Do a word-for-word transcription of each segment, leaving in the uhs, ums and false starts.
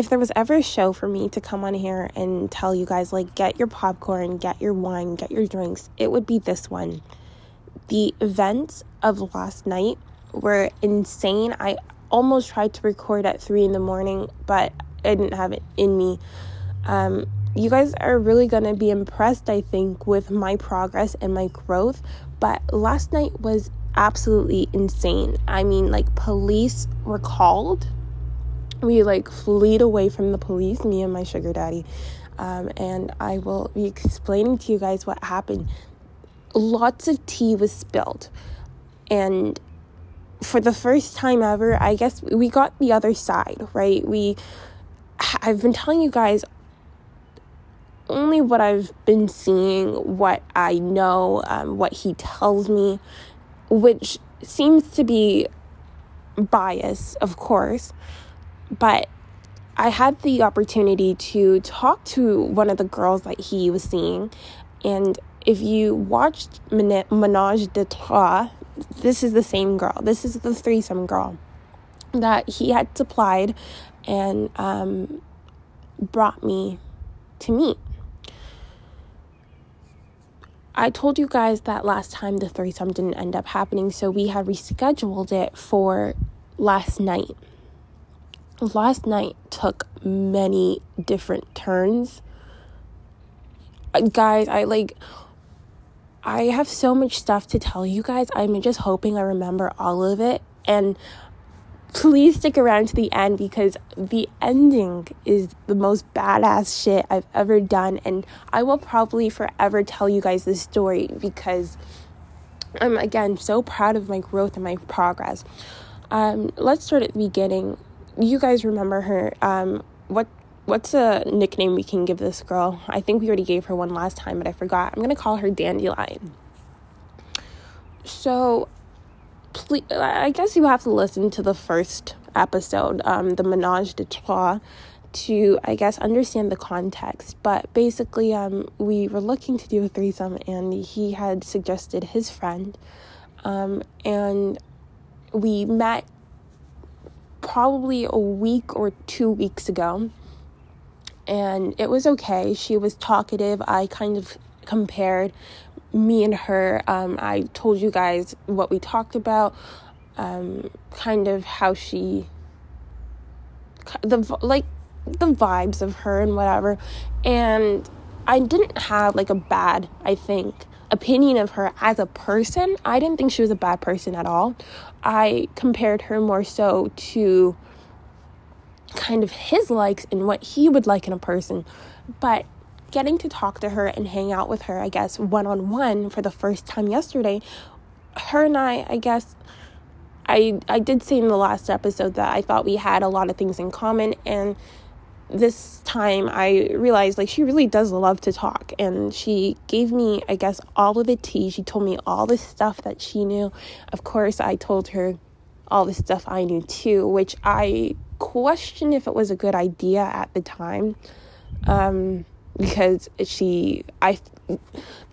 if there was ever a show for me to come on here and tell you guys, like, get your popcorn, get your wine, get your drinks, it would be this one. The events of last night were insane. I almost tried to record at three in the morning, but I didn't have it in me. Um, you guys are really going to be impressed, I think, with my progress and my growth. But last night was absolutely insane. I mean, like, police were called. We, like, fled away from the police, me and my sugar daddy. Um, and I will be explaining to you guys what happened. Lots of tea was spilled. And for the first time ever, I guess we got the other side, right? We, I've been telling you guys only what I've been seeing, what I know, um, what he tells me, which seems to be biased, of course. But I had the opportunity to talk to one of the girls that he was seeing. And if you watched Ménage à Trois, this is the same girl. This is the threesome girl that he had supplied and um, brought me to meet. I told you guys that last time the threesome didn't end up happening, so we had rescheduled it for last night. Last night took many different turns. Guys, I like, I have so much stuff to tell you guys. I'm just hoping I remember all of it. And please stick around to the end, because the ending is the most badass shit I've ever done. And I will probably forever tell you guys this story, because I'm, again, so proud of my growth and my progress. Um, let's start at the beginning. You guys remember her. Um, what what's a nickname we can give this girl? I think we already gave her one last time, but I forgot. I'm gonna call her Dandelion. So, please, I guess you have to listen to the first episode, um, the Ménage à Trois, to, I guess, understand the context. But basically, um, we were looking to do a threesome, and he had suggested his friend, um, and we met probably a week or two weeks ago, and it was okay. She was talkative. I kind of compared me and her. um I told you guys what we talked about, um kind of how she, the like the vibes of her and whatever, and I didn't have like a bad, I think, opinion of her as a person. I didn't think she was a bad person at all. I compared her more so to kind of his likes and what he would like in a person. But getting to talk to her and hang out with her, I guess, one-on-one for the first time yesterday, her and I, I guess, I, I did say in the last episode that I thought we had a lot of things in common, and this time I realized, like, she really does love to talk, and she gave me, I guess, all of the tea. She told me all the stuff that she knew. Of course, I told her all the stuff I knew too, which I questioned if it was a good idea at the time, um, because she, I,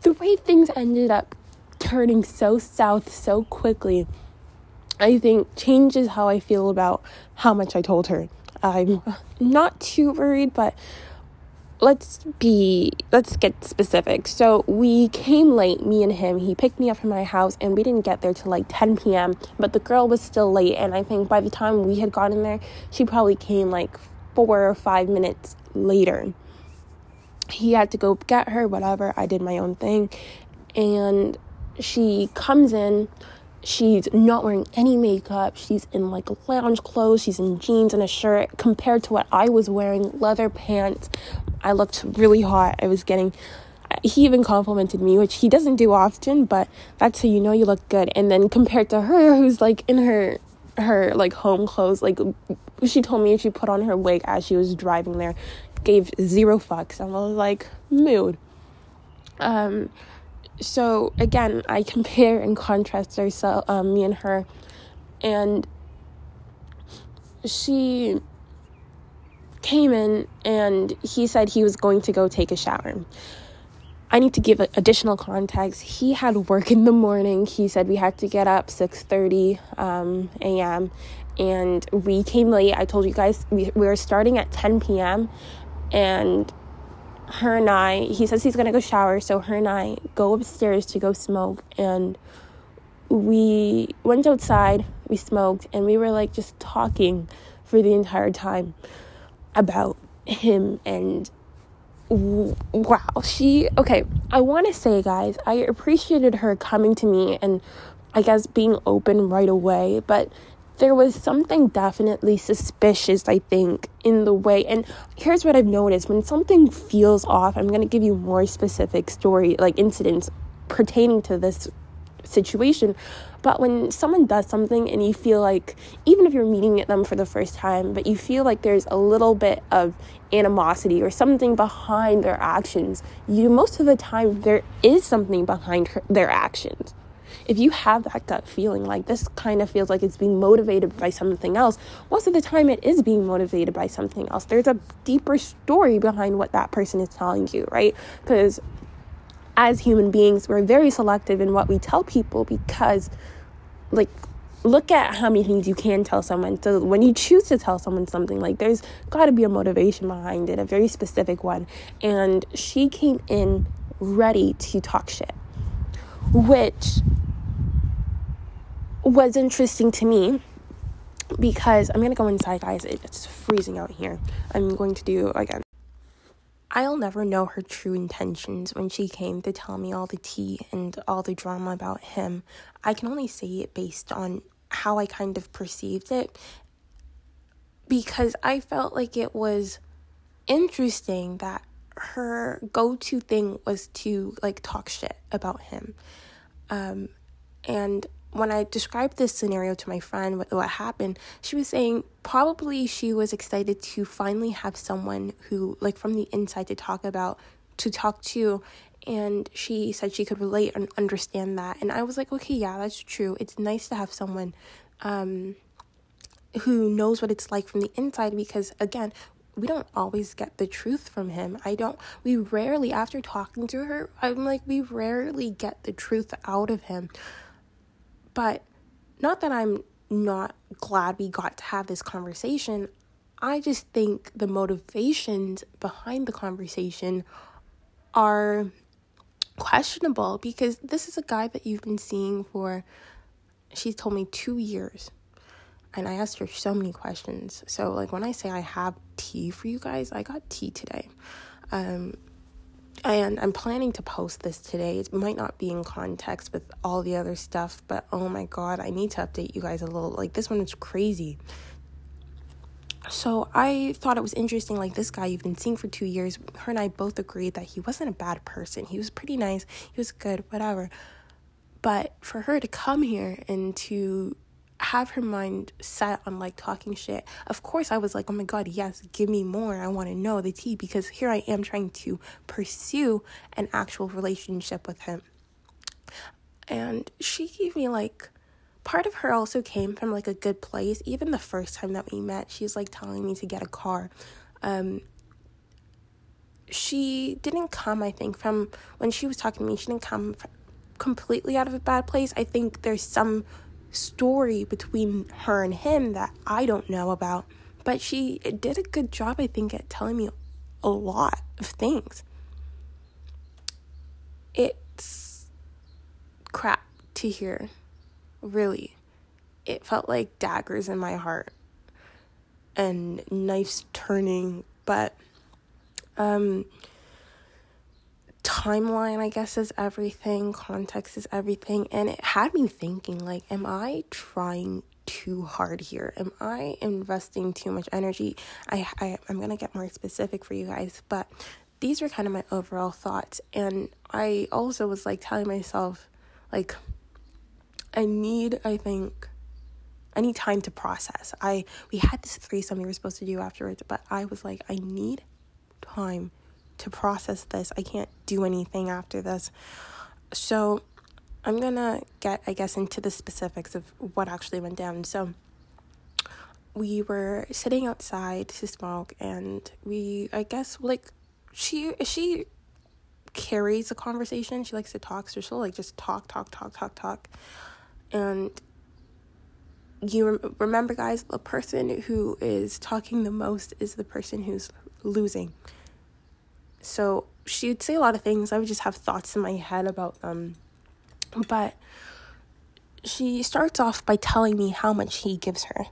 the way things ended up turning so south so quickly, I think changes how I feel about how much I told her. I'm not too worried, but let's be, let's get specific. So we came late, me and him. He picked me up from my house, and we didn't get there till like ten p.m., but the girl was still late, and I think by the time we had gotten there, she probably came like four or five minutes later. He had to go get her, whatever. I did my own thing, and she comes in. She's not wearing any makeup. She's in like lounge clothes. She's in jeans and a shirt, compared to what I was wearing, leather pants. I looked really hot. I was getting, he even complimented me, which he doesn't do often, but that's how you know you look good. And then compared to her, who's like in her, her like home clothes, like she told me she put on her wig as she was driving there, gave zero fucks. I was like, mood. Um, So, again, I compare and contrast herself, um, me and her, and she came in, and he said he was going to go take a shower. I need to give additional context. He had work in the morning. He said we had to get up six thirty um, a m, and we came late. I told you guys we, we were starting at ten p.m. and her and I, he says he's gonna go shower, so her and I go upstairs to go smoke, and we went outside, we smoked, and we were like just talking for the entire time about him. And wow, she, okay, I want to say, guys, I appreciated her coming to me and I guess being open right away, but there was something definitely suspicious, I think, in the way. And here's what I've noticed. When something feels off, I'm going to give you more specific story, like incidents pertaining to this situation. But when someone does something and you feel like, even if you're meeting them for the first time, but you feel like there's a little bit of animosity or something behind their actions, you, most of the time, there is something behind her, their actions. If you have that gut feeling, like this kind of feels like it's being motivated by something else, most of the time it is being motivated by something else. There's a deeper story behind what that person is telling you, right? Because as human beings, we're very selective in what we tell people because, like, look at how many things you can tell someone. So when you choose to tell someone something, like, there's got to be a motivation behind it, a very specific one. And she came in ready to talk shit, which was interesting to me because I'm gonna go inside, guys. It's freezing out here. I'm going to do again. I'll never know her true intentions when she came to tell me all the tea and all the drama about him. I can only say it based on how I kind of perceived it, because I felt like it was interesting that her go-to thing was to, like, talk shit about him. Um, and when I described this scenario to my friend, what, what happened, she was saying probably she was excited to finally have someone who, like, from the inside to talk about, to talk to, and she said she could relate and understand that. And I was like, okay, yeah, that's true. It's nice to have someone um, who knows what it's like from the inside, because, again, we don't always get the truth from him. I don't, we rarely, after talking to her, I'm like, we rarely get the truth out of him. But not that I'm not glad we got to have this conversation. I just think the motivations behind the conversation are questionable, because this is a guy that you've been seeing for, she's told me, two years. And I asked her so many questions. So, like, when I say I have tea for you guys, I got tea today. Um, and I'm planning to post this today. It might not be in context with all the other stuff, but oh my God, I need to update you guys a little. Like, this one is crazy. So I thought it was interesting, like, this guy you've been seeing for two years, her and I both agreed that he wasn't a bad person. He was pretty nice. He was good, whatever. But for her to come here and to have her mind set on, like, talking shit, of course I was like, oh my God, yes, give me more, I want to know the tea, because here I am trying to pursue an actual relationship with him. And she gave me, like, part of her also came from, like, a good place. Even the first time that we met, she was, like, telling me to get a car. um she didn't come I think from when she was talking to me she didn't come from completely out of a bad place. I think there's some story between her and him that I don't know about, but she did a good job, I think, at telling me a lot of things. It's crap to hear, really. It felt like daggers in my heart and knives turning, but um timeline, I guess, is everything. Context is everything. And it had me thinking, like, am I trying too hard here? Am I investing too much energy? I, I, I'm going to get more specific for you guys, but these were kind of my overall thoughts. And I also was, like, telling myself, like, I need, I think, I need time to process. I, we had this threesome we were supposed to do afterwards, but I was like, I need time to process this. I can't do anything after this. So I'm gonna get, I guess, into the specifics of what actually went down. So we were sitting outside to smoke, and we, I guess, like, she she carries a conversation. She likes to talk, so she'll, like, just talk, talk, talk, talk, talk. And you rem- remember, guys, the person who is talking the most is the person who's losing. So she would say a lot of things. I would just have thoughts in my head about them. But she starts off by telling me how much he gives her.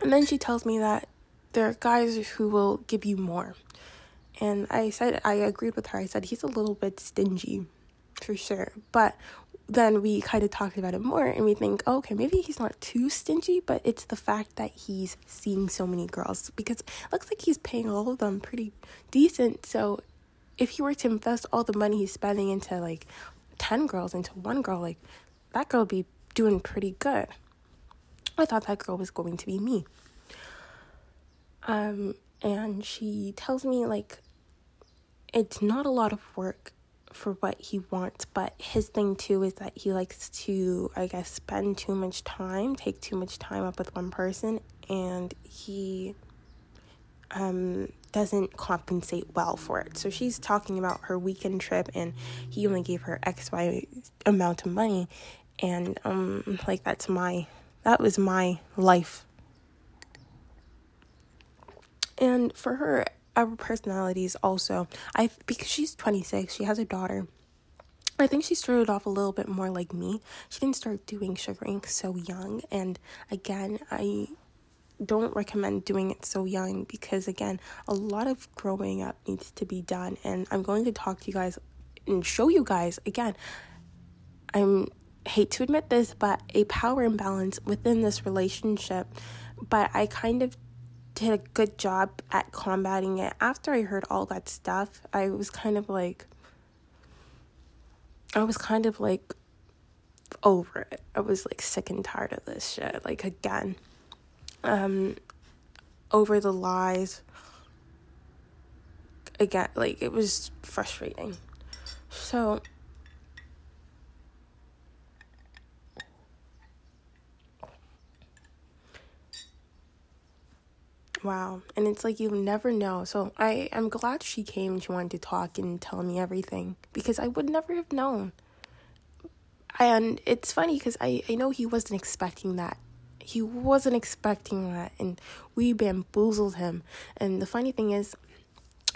And then she tells me that there are guys who will give you more. And I said, I agreed with her. I said, he's a little bit stingy, for sure. But then we kind of talked about it more, and we think, oh, okay, maybe he's not too stingy, but it's the fact that he's seeing so many girls, because it looks like he's paying all of them pretty decent. So if he were to invest all the money he's spending into, like, ten girls, into one girl, like, that girl would be doing pretty good. I thought that girl was going to be me. Um, and she tells me, like, it's not a lot of work for what he wants, but his thing too is that he likes to, I guess, spend too much time, take too much time up with one person, and he um doesn't compensate well for it. So she's talking about her weekend trip, and he only gave her X, Y amount of money, and um like that's my that was my life. And for her, our personalities also, I because she's twenty-six, she has a daughter. I think she started off a little bit more like me. She didn't start doing sugaring so young, and again, I don't recommend doing it so young, because again, a lot of growing up needs to be done. And I'm going to talk to you guys and show you guys again, I'm hate to admit this, but a power imbalance within this relationship. But I kind of did a good job at combating it. After I heard all that stuff, I was kind of like, I was kind of like over it. I was like sick and tired of this shit. Like, again, um, over the lies. Again, like, it was frustrating. So, wow. And it's like, you never know. So I, I'm glad she came. She wanted to talk and tell me everything, because I would never have known. And it's funny, because I, I know he wasn't expecting that. He wasn't expecting that. And we bamboozled him. And the funny thing is,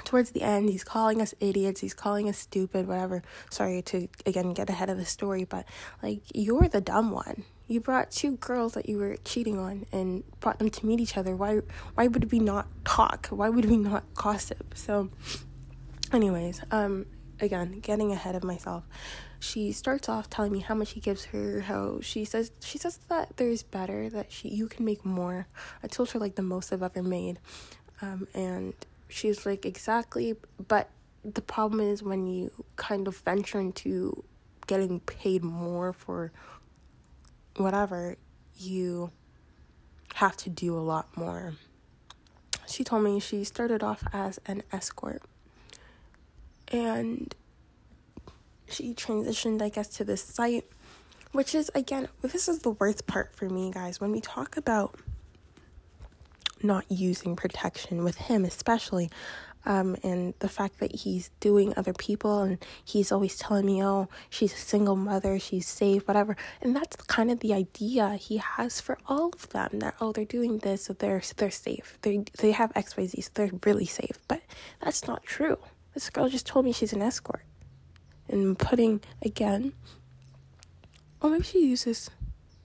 towards the end, he's calling us idiots. He's calling us stupid, whatever. Sorry to, again, get ahead of the story. But, like, you're the dumb one. You brought two girls that you were cheating on and brought them to meet each other. Why why would we not talk? Why would we not gossip? So anyways, um, again, getting ahead of myself. She starts off telling me how much he gives her, how she says she says that there's better, that she you can make more. I told her, like, the most I've ever made. Um, and she's like, exactly, but the problem is when you kind of venture into getting paid more for whatever, you have to do a lot more. She told me she started off as an escort, and she transitioned, I guess, to this site, which is, again, this is the worst part for me, guys, when we talk about not using protection with him, especially, um, and the fact that he's doing other people, and he's always telling me, oh, she's a single mother, she's safe, whatever, and that's kind of the idea he has for all of them, that, oh, they're doing this, so they're, they're safe, they, they have X Y Z, so they're really safe, but that's not true. This girl just told me she's an escort, and putting, again, oh, maybe she uses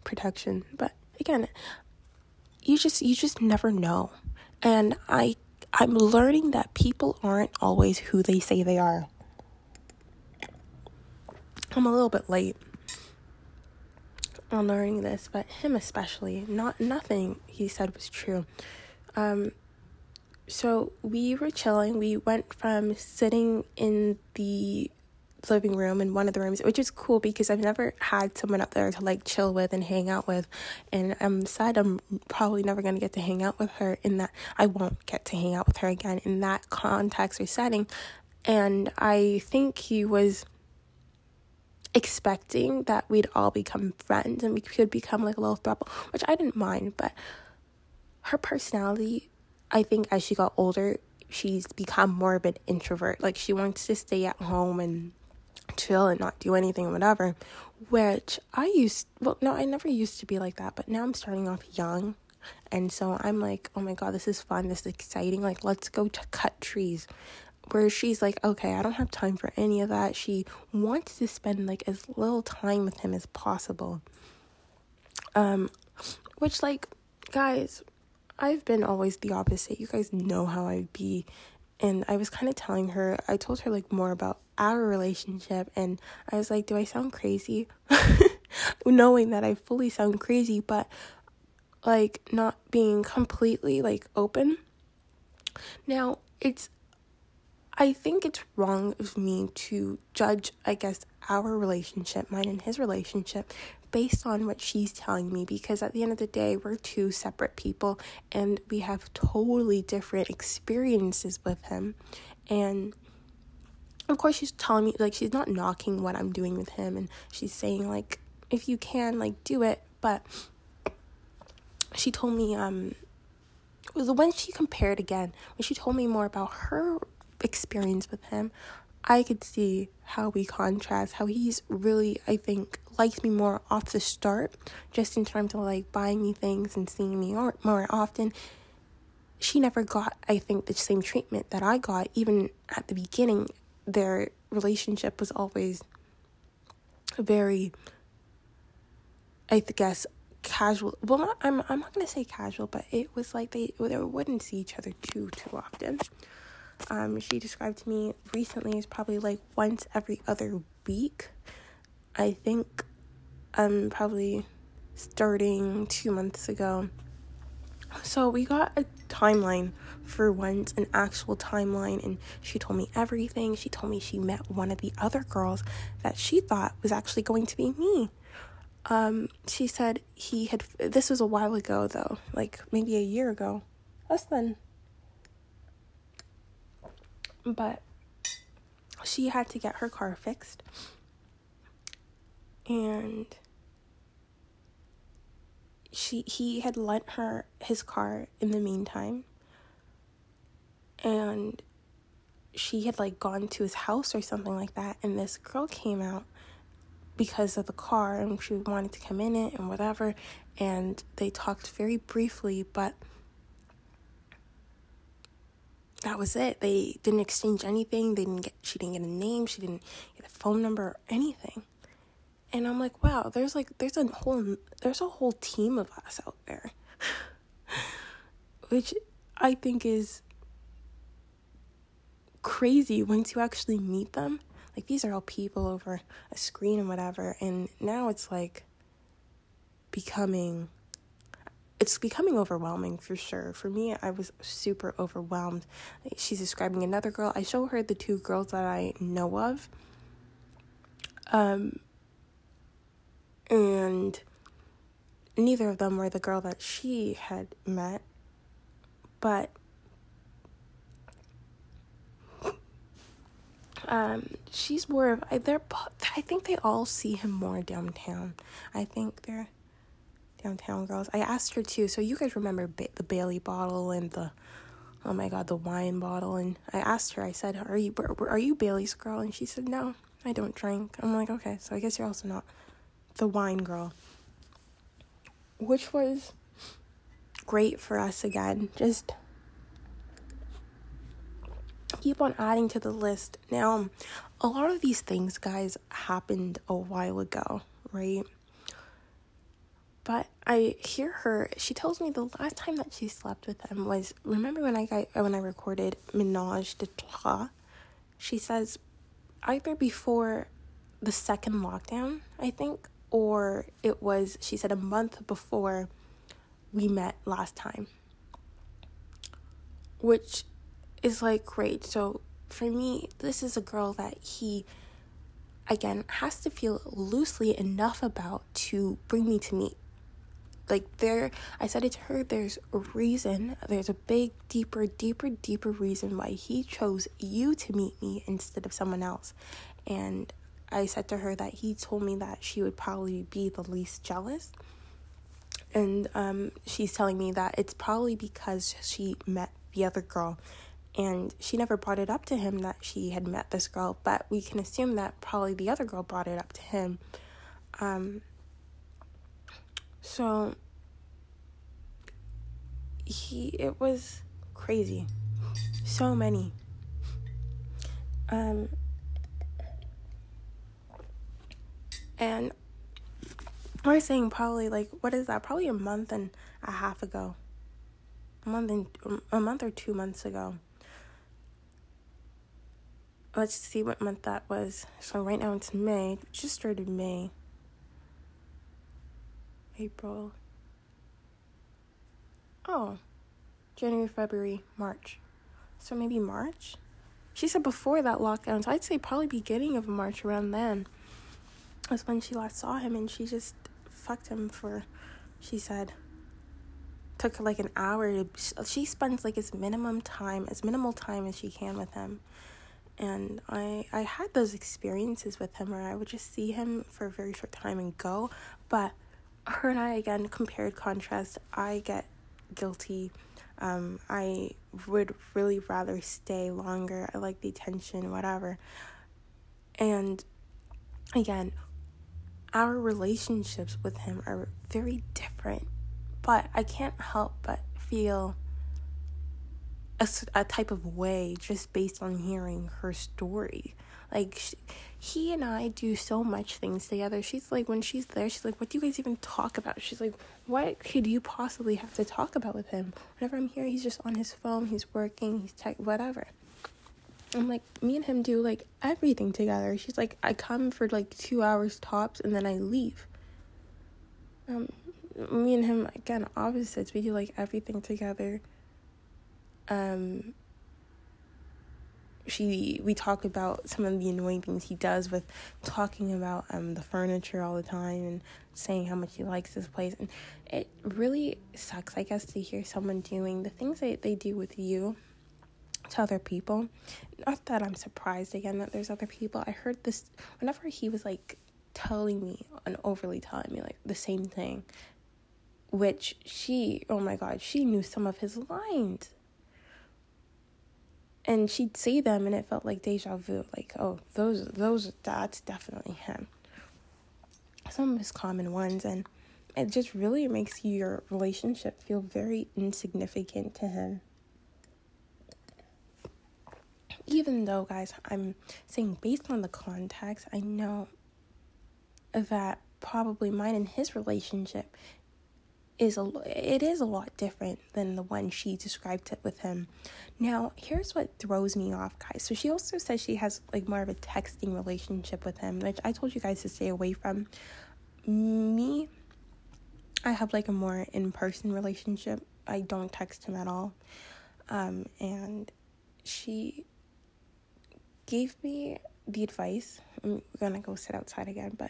protection, but again, You just you just never know. And I, I'm learning that people aren't always who they say they are. I'm a little bit late on learning this, but him especially, not nothing he said was true. Um, so we were chilling. We went from sitting in the living room in one of the rooms, which is cool because I've never had someone up there to, like, chill with and hang out with, and I'm sad I'm probably never going to get to hang out with her in that I won't get to hang out with her again in that context or setting. And I think he was expecting that we'd all become friends and we could become, like, a little throuple, which I didn't mind, but her personality, I think as she got older, she's become more of an introvert. Like, she wants to stay at home and chill and not do anything, whatever, which I used, well, no, I never used to be like that, but now I'm starting off young, and so I'm like, oh my god, this is fun, this is exciting, like, let's go to cut trees, where she's like, okay, I don't have time for any of that. She wants to spend, like, as little time with him as possible, um, which, like, guys, I've been always the opposite, you guys know how I be. And I was kind of telling her, I told her, like, more about our relationship. And I was like, do I sound crazy? Knowing that I fully sound crazy, but, like, not being completely, like, open. Now, it's, I think it's wrong of me to judge, I guess, our relationship, mine and his relationship, based on what she's telling me. Because at the end of the day, we're two separate people, and we have totally different experiences with him. And, of course, she's telling me, like, she's not knocking what I'm doing with him. And she's saying, like, if you can, like, do it. But she told me, um, it was when she compared again, when she told me more about her experience with him, I could see how we contrast, how he's really, I think, liked me more off the start, just in terms of, like, buying me things and seeing me more, more often. She never got, I think, the same treatment that I got. Even at the beginning, their relationship was always very, I guess, casual. Well, not, I'm, I'm not gonna say casual, but it was like they, they wouldn't see each other too, too often. Um, she described to me recently as probably, like, once every other week. I think, um, probably starting two months ago. So we got a timeline for once, an actual timeline, and she told me everything. She told me she met one of the other girls that she thought was actually going to be me. Um, she said he had, this was a while ago, though, like, maybe a year ago. Less than... But she had to get her car fixed, and she he had lent her his car in the meantime, and she had, like, gone to his house or something like that, and this girl came out because of the car, and she wanted to come in it and whatever, and they talked very briefly, but that was it. They didn't exchange anything. They didn't get, she didn't get a name. She didn't get a phone number or anything. And I'm like, wow, there's like, there's a whole, there's a whole team of us out there, which I think is crazy once you actually meet them. Like, these are all people over a screen and whatever. And now it's like becoming It's becoming overwhelming, for sure. For me, I was super overwhelmed. She's describing another girl. I show her the two girls that I know of. Um, and neither of them were the girl that she had met. But um, she's more of... I, they're, I think they all see him more downtown. I think they're... downtown girls. I asked her too, so you guys remember ba- the Bailey bottle and the, oh my god, the wine bottle, and I asked her, I said, are you are you Bailey's girl? And she said, no, I don't drink. I'm like, okay, so I guess you're also not the wine girl, which was great for us again. Just keep on adding to the list. Now, a lot of these things, guys, happened a while ago, right? But I hear her, she tells me the last time that she slept with him was, remember when I got, when I recorded Ménage à Trois? She says either before the second lockdown, I think, or it was, she said, a month before we met last time. Which is, like, great. So for me, this is a girl that he... again, has to feel loosely enough about to bring me to meet. Like, there, I said it to her, there's a reason, there's a big, deeper, deeper, deeper reason why he chose you to meet me instead of someone else. And I said to her that he told me that she would probably be the least jealous. And um, she's telling me that it's probably because she met the other girl And she never brought it up to him that she had met this girl, but we can assume that probably the other girl brought it up to him. Um, so he, it was crazy. So many. Um, and we're saying probably like, what is that? Probably a month and a half ago, a month and a month or two months ago. Let's see what month that was. So right now it's May. It just started May. April. Oh. January, February, March. So maybe March? She said before that lockdown. So I'd say probably beginning of March, around then. That's when she last saw him, and she just fucked him for, she said, took her like an hour. She spends like as minimum time, as minimal time as she can with him. And I, I had those experiences with him where I would just see him for a very short time and go. But her and I, again, compared contrast. I get guilty. Um, I would really rather stay longer. I like the attention, whatever. And again, our relationships with him are very different. But I can't help but feel A, a type of way just based on hearing her story. Like, she, he and I do so much things together. She's like, when she's there, she's like, what do you guys even talk about? She's like, what could you possibly have to talk about with him? Whenever I'm here, he's just on his phone, he's working, he's tech, whatever. I'm like, me and him do like everything together. She's like, I come for like two hours tops and then I leave. Um, me and him, again, opposites. We do like everything together. Um, she, we talk about some of the annoying things he does with talking about, um, the furniture all the time and saying how much he likes this place. And it really sucks, I guess, to hear someone doing the things that they do with you to other people. Not that I'm surprised, again, that there's other people. I heard this whenever he was, like, telling me, and overly telling me, like, the same thing, which she, oh my God, she knew some of his lines. And she'd see them, and it felt like deja vu. Like, oh, those, those, that's definitely him. Some of his common ones, and it just really makes your relationship feel very insignificant to him. Even though, guys, I'm saying based on the context, I know that probably mine and his relationship is a it is a lot different than the one she described it with him. Now, here's what throws me off, guys. So she also says she has like more of a texting relationship with him, which I told you guys to stay away from. Me, I have like a more in-person relationship. I don't text him at all. Um, and she gave me the advice. I'm gonna go sit outside again, but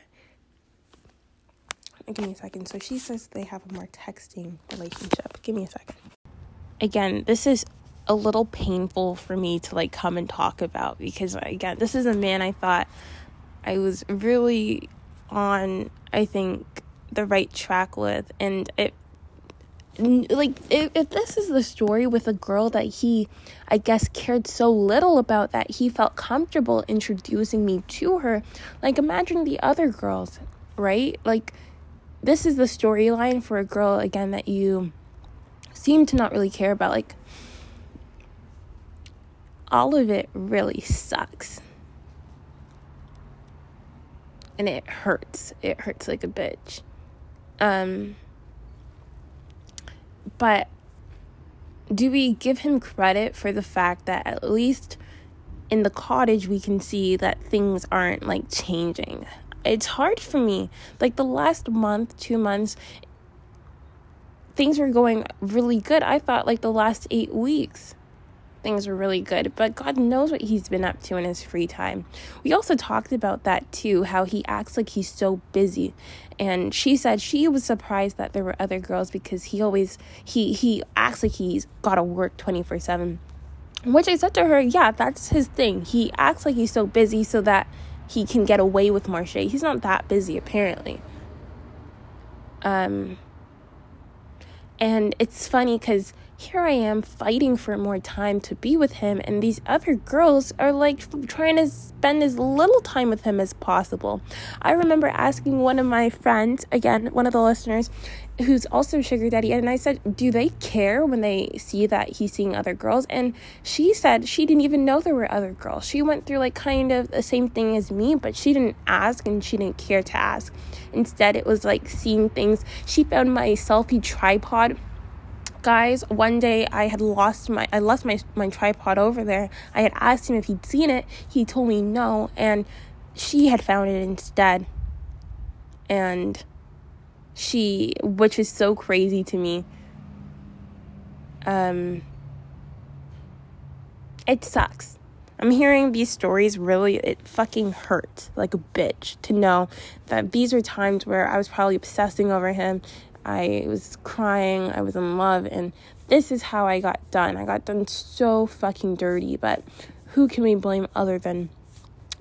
give me a second. So she says they have a more texting relationship. Give me a second. Again, this is a little painful for me to like come and talk about because, again, this is a man I thought I was really on, I think, the right track with. And it, like, if, if this is the story with a girl that he, I guess, cared so little about that he felt comfortable introducing me to her, like, imagine the other girls, right? Like, this is the storyline for a girl, again, that you seem to not really care about. Like, all of it really sucks. And it hurts. It hurts like a bitch. Um, but do we give him credit for the fact that at least in the cottage we can see that things aren't, like, changing? It's hard for me. Like, the last month, two months, things were going really good. I thought, like, the last eight weeks, things were really good. But God knows what he's been up to in his free time. We also talked about that, too, how he acts like he's so busy. And she said she was surprised that there were other girls because he always, he, he acts like he's got to work twenty-four seven. Which I said to her, yeah, that's his thing. He acts like he's so busy so that he can get away with more shit. He's not that busy, apparently. Um, And it's funny because here I am fighting for more time to be with him, and these other girls are like trying to spend as little time with him as possible. I remember asking one of my friends, again, one of the listeners, who's also sugar daddy, and I said, do they care when they see that he's seeing other girls? And she said she didn't even know there were other girls. She went through like kind of the same thing as me, but she didn't ask and she didn't care to ask. Instead, it was like seeing things. She found my selfie tripod. Guys, one day I had lost my I lost my, my tripod over there. I had asked him if he'd seen it. He told me no, and she had found it instead. And she, which is so crazy to me. Um, it sucks. I'm hearing these stories really, it fucking hurts like a bitch to know that these were times where I was probably obsessing over him. I was crying, I was in love, and this is how I got done. I got done so fucking dirty, but who can we blame other than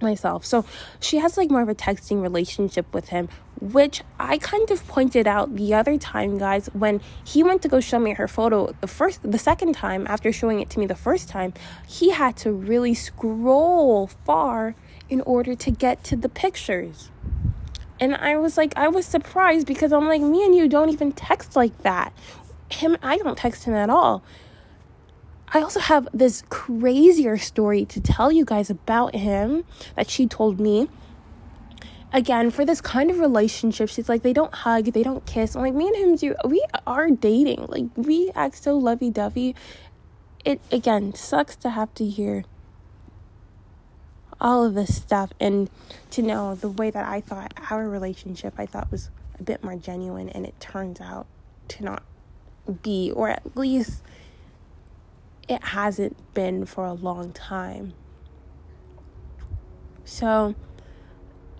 myself? So she has like more of a texting relationship with him, which I kind of pointed out the other time, guys, when he went to go show me her photo the first, the second time after showing it to me the first time. He had to really scroll far in order to get to the pictures. And I was like, I was surprised because I'm like, me and you don't even text like that. Him, I don't text him at all. I also have this crazier story to tell you guys about him that she told me. Again, for this kind of relationship, she's like, they don't hug, they don't kiss. I'm like, me and him do, we are dating. Like, we act so lovey-dovey. It, again, sucks to have to hear all of this stuff, and to know the way that I thought our relationship I thought was a bit more genuine, and it turns out to not be, or at least it hasn't been for a long time. So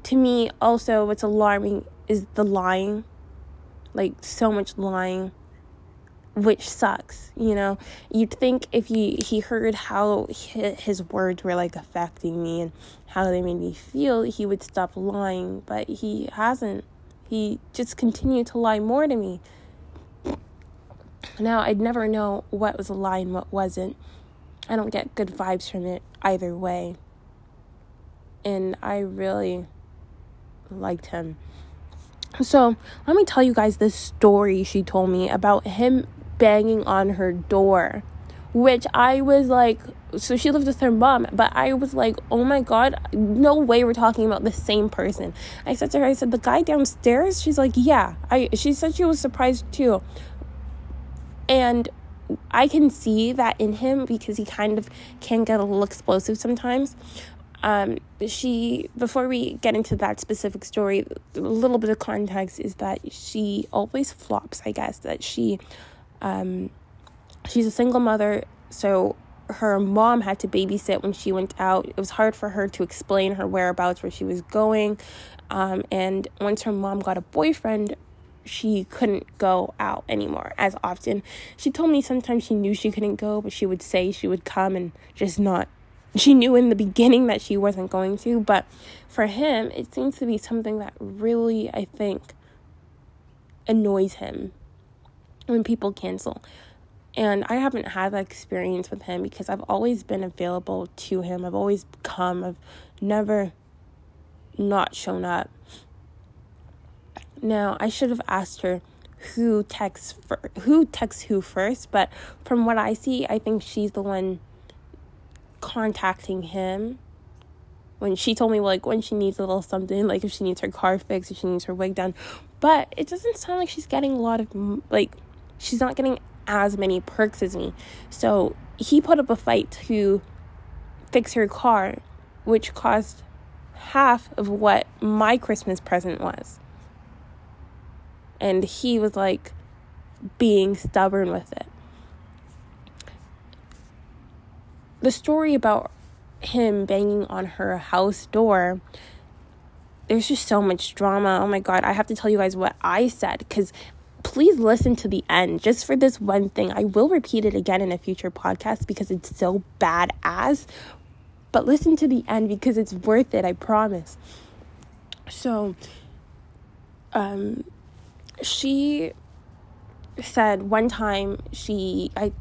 to me also what's alarming is the lying, like so much lying, which sucks, you know. You'd think if he, he heard how his words were, like, affecting me and how they made me feel, he would stop lying, but he hasn't. He just continued to lie more to me. Now, I'd never know what was a lie and what wasn't. I don't get good vibes from it either way. And I really liked him. So, let me tell you guys this story she told me about him banging on her door, which I was like, so she lived with her mom, but I was like, oh my god, no way we're talking about the same person. I said to her, I said, the guy downstairs? She's like, yeah. I she said she was surprised too, and I can see that in him because he kind of can get a little explosive sometimes. Um, she, before we get into that specific story, a little bit of context is that she always flops, I guess, that she, um, she's a single mother, so her mom had to babysit when she went out. It was hard for her to explain her whereabouts, where she was going, um, and once her mom got a boyfriend, she couldn't go out anymore as often. She told me sometimes she knew she couldn't go, but she would say she would come and just not. She knew in the beginning that she wasn't going to, but for him, it seems to be something that really, I think, annoys him when people cancel. And I haven't had that experience with him because I've always been available to him. I've always come. I've never not shown up. Now, I should have asked her who texts fir- who texts who first, but from what I see, I think she's the one contacting him when she told me, like, when she needs a little something, like if she needs her car fixed, if she needs her wig done. But it doesn't sound like she's getting a lot of, like, she's not getting as many perks as me. So he put up a fight to fix her car, which cost half of what my Christmas present was, and he was like being stubborn with it. The story about him banging on her house door, there's just so much drama. Oh my god, I have to tell you guys what I said, because please listen to the end just for this one thing. I will repeat it again in a future podcast because it's so badass, but listen to the end because it's worth it, I promise. So um she said one time she, I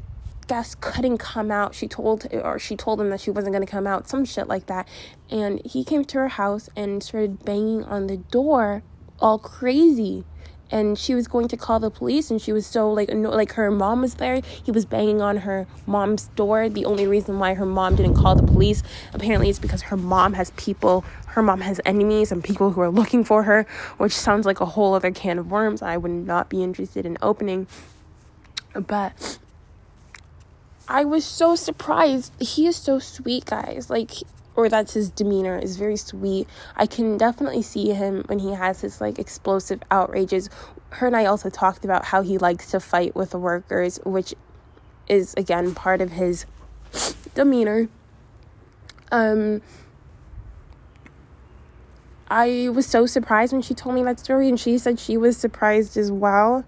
guess, couldn't come out. She told, or she told him that she wasn't going to come out, some shit like that. And he came to her house and started banging on the door all crazy. And she was going to call the police, and she was so, like, annoyed. Like, her mom was there. He was banging on her mom's door. The only reason why her mom didn't call the police, apparently, is because her mom has people, her mom has enemies and people who are looking for her, which sounds like a whole other can of worms I would not be interested in opening. But I was so surprised. He is so sweet, guys. Like, or that's his demeanor, is very sweet. I can definitely see him when he has his, like, explosive outrages. Her and I also talked about how he likes to fight with the workers, which is, again, part of his demeanor. Um, I was so surprised when she told me that story, and she said she was surprised as well.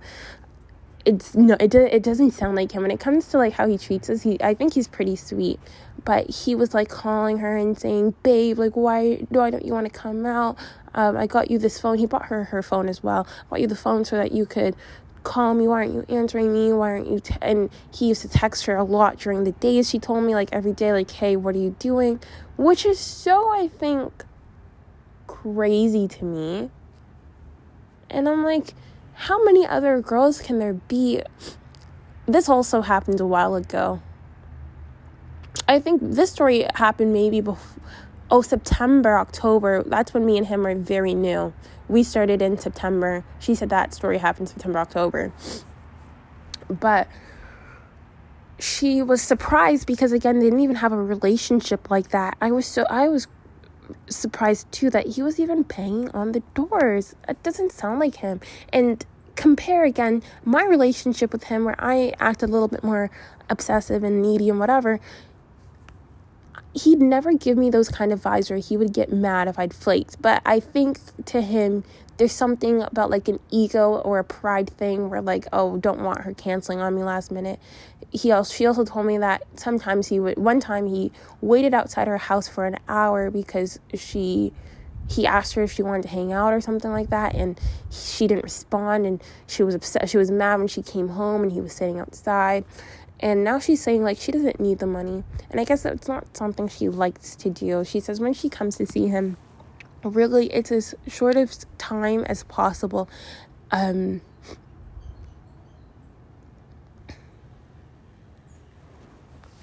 It's no, it, do, it doesn't sound like him. When it comes to, like, how he treats us, he, I think he's pretty sweet. But he was, like, calling her and saying, babe, like, why do I don't you want to come out? Um, I got you this phone. He bought her her phone as well. I bought you the phone so that you could call me. Why aren't you answering me? Why aren't you? T-? And he used to text her a lot during the days. She told me, like, every day, like, hey, what are you doing? Which is so, I think, crazy to me. And I'm like, how many other girls can there be? This also happened a while ago. I think this story happened maybe before, oh, September, October. That's when me and him were very new. We started in September. She said that story happened September, October. But she was surprised because, again, they didn't even have a relationship like that. I was so, I was surprised too that he was even banging on the doors. It doesn't sound like him. And compare again my relationship with him, where I act a little bit more obsessive and needy and whatever. He'd never give me those kind of vibes, or he would get mad if I'd flaked. But I think to him there's something about, like, an ego or a pride thing where, like, oh, don't want her canceling on me last minute. He also, she also told me that sometimes he would, one time he waited outside her house for an hour because she, he asked her if she wanted to hang out or something like that, and she didn't respond, and she was upset, she was mad when she came home, and he was sitting outside. And now she's saying, like, she doesn't need the money. And I guess that's not something she likes to do. She says when she comes to see him, really, it's as short of time as possible. Um,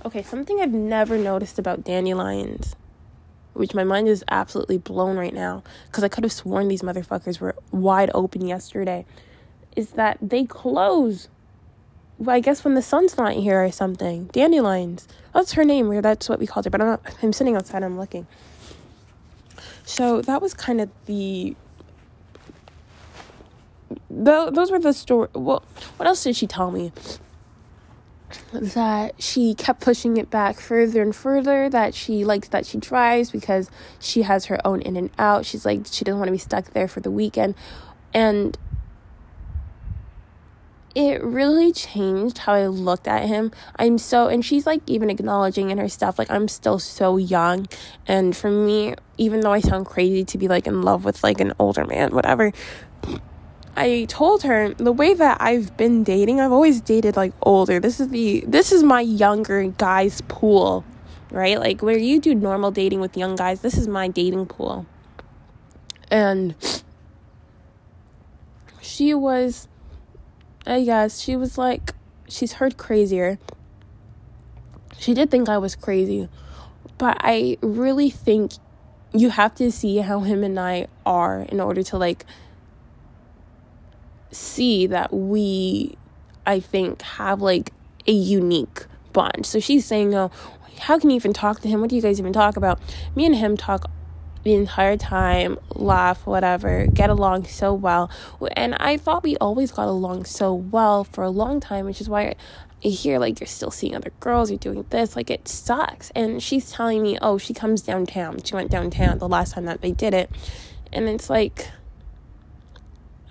okay, something I've never noticed about dandelions, which my mind is absolutely blown right now, because I could have sworn these motherfuckers were wide open yesterday, is that they close. Well, I guess when the sun's not here or something. Dandelions. That's her name. Or that's what we called her. But I'm not, I'm sitting outside. I'm looking. So that was kind of the... the those were the story. Well, what else did she tell me? That she kept pushing it back further and further. That she likes that she drives because she has her own in and out. She's like, she doesn't want to be stuck there for the weekend. And it really changed how I looked at him. I'm so, and she's, like, even acknowledging in her stuff, like, I'm still so young. And for me, even though I sound crazy to be, like, in love with, like, an older man, whatever, I told her the way that I've been dating, I've always dated, like, older. This is the, this is my younger guys pool, right? Like, where you do normal dating with young guys, this is my dating pool. And she was... I guess she was like, she's heard crazier. She did think I was crazy, but I really think you have to see how him and I are in order to, like, see that we, I think, have, like, a unique bond. So she's saying, oh, how can you even talk to him? What do you guys even talk about? Me and him talk the entire time, laugh, whatever, get along so well. And I thought we always got along so well for a long time, which is why I hear, like, you're still seeing other girls, you're doing this, like, it sucks. And she's telling me, oh, she comes downtown, she went downtown the last time that they did it. And it's like,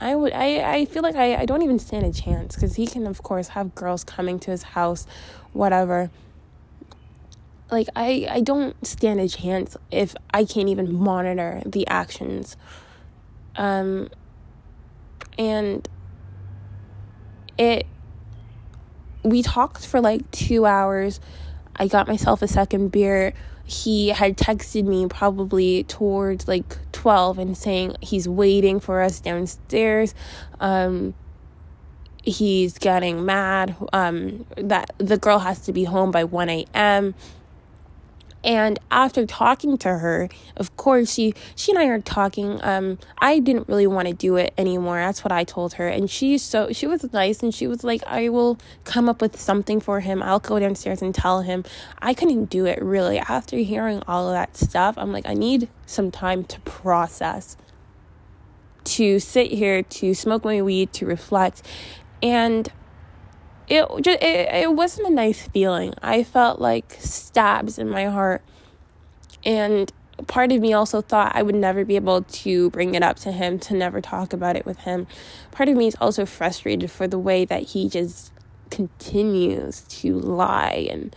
I would, I, I feel like I, I don't even stand a chance, because he can, of course, have girls coming to his house, whatever. Like, I, I don't stand a chance if I can't even monitor the actions. Um, and it we talked for like two hours. I got myself a second beer. He had texted me probably towards like twelve and saying he's waiting for us downstairs. Um, he's getting mad um, that the girl has to be home by one a.m. And after talking to her, of course, she, she and I are talking. Um, I didn't really want to do it anymore. That's what I told her. And she, so, she was nice, and she was like, I will come up with something for him. I'll go downstairs and tell him. I couldn't do it, really. After hearing all of that stuff, I'm like, I need some time to process, to sit here, to smoke my weed, to reflect. And It, just, it it wasn't a nice feeling. I felt like stabs in my heart. And part of me also thought I would never be able to bring it up to him, to never talk about it with him. Part of me is also frustrated for the way that he just continues to lie. And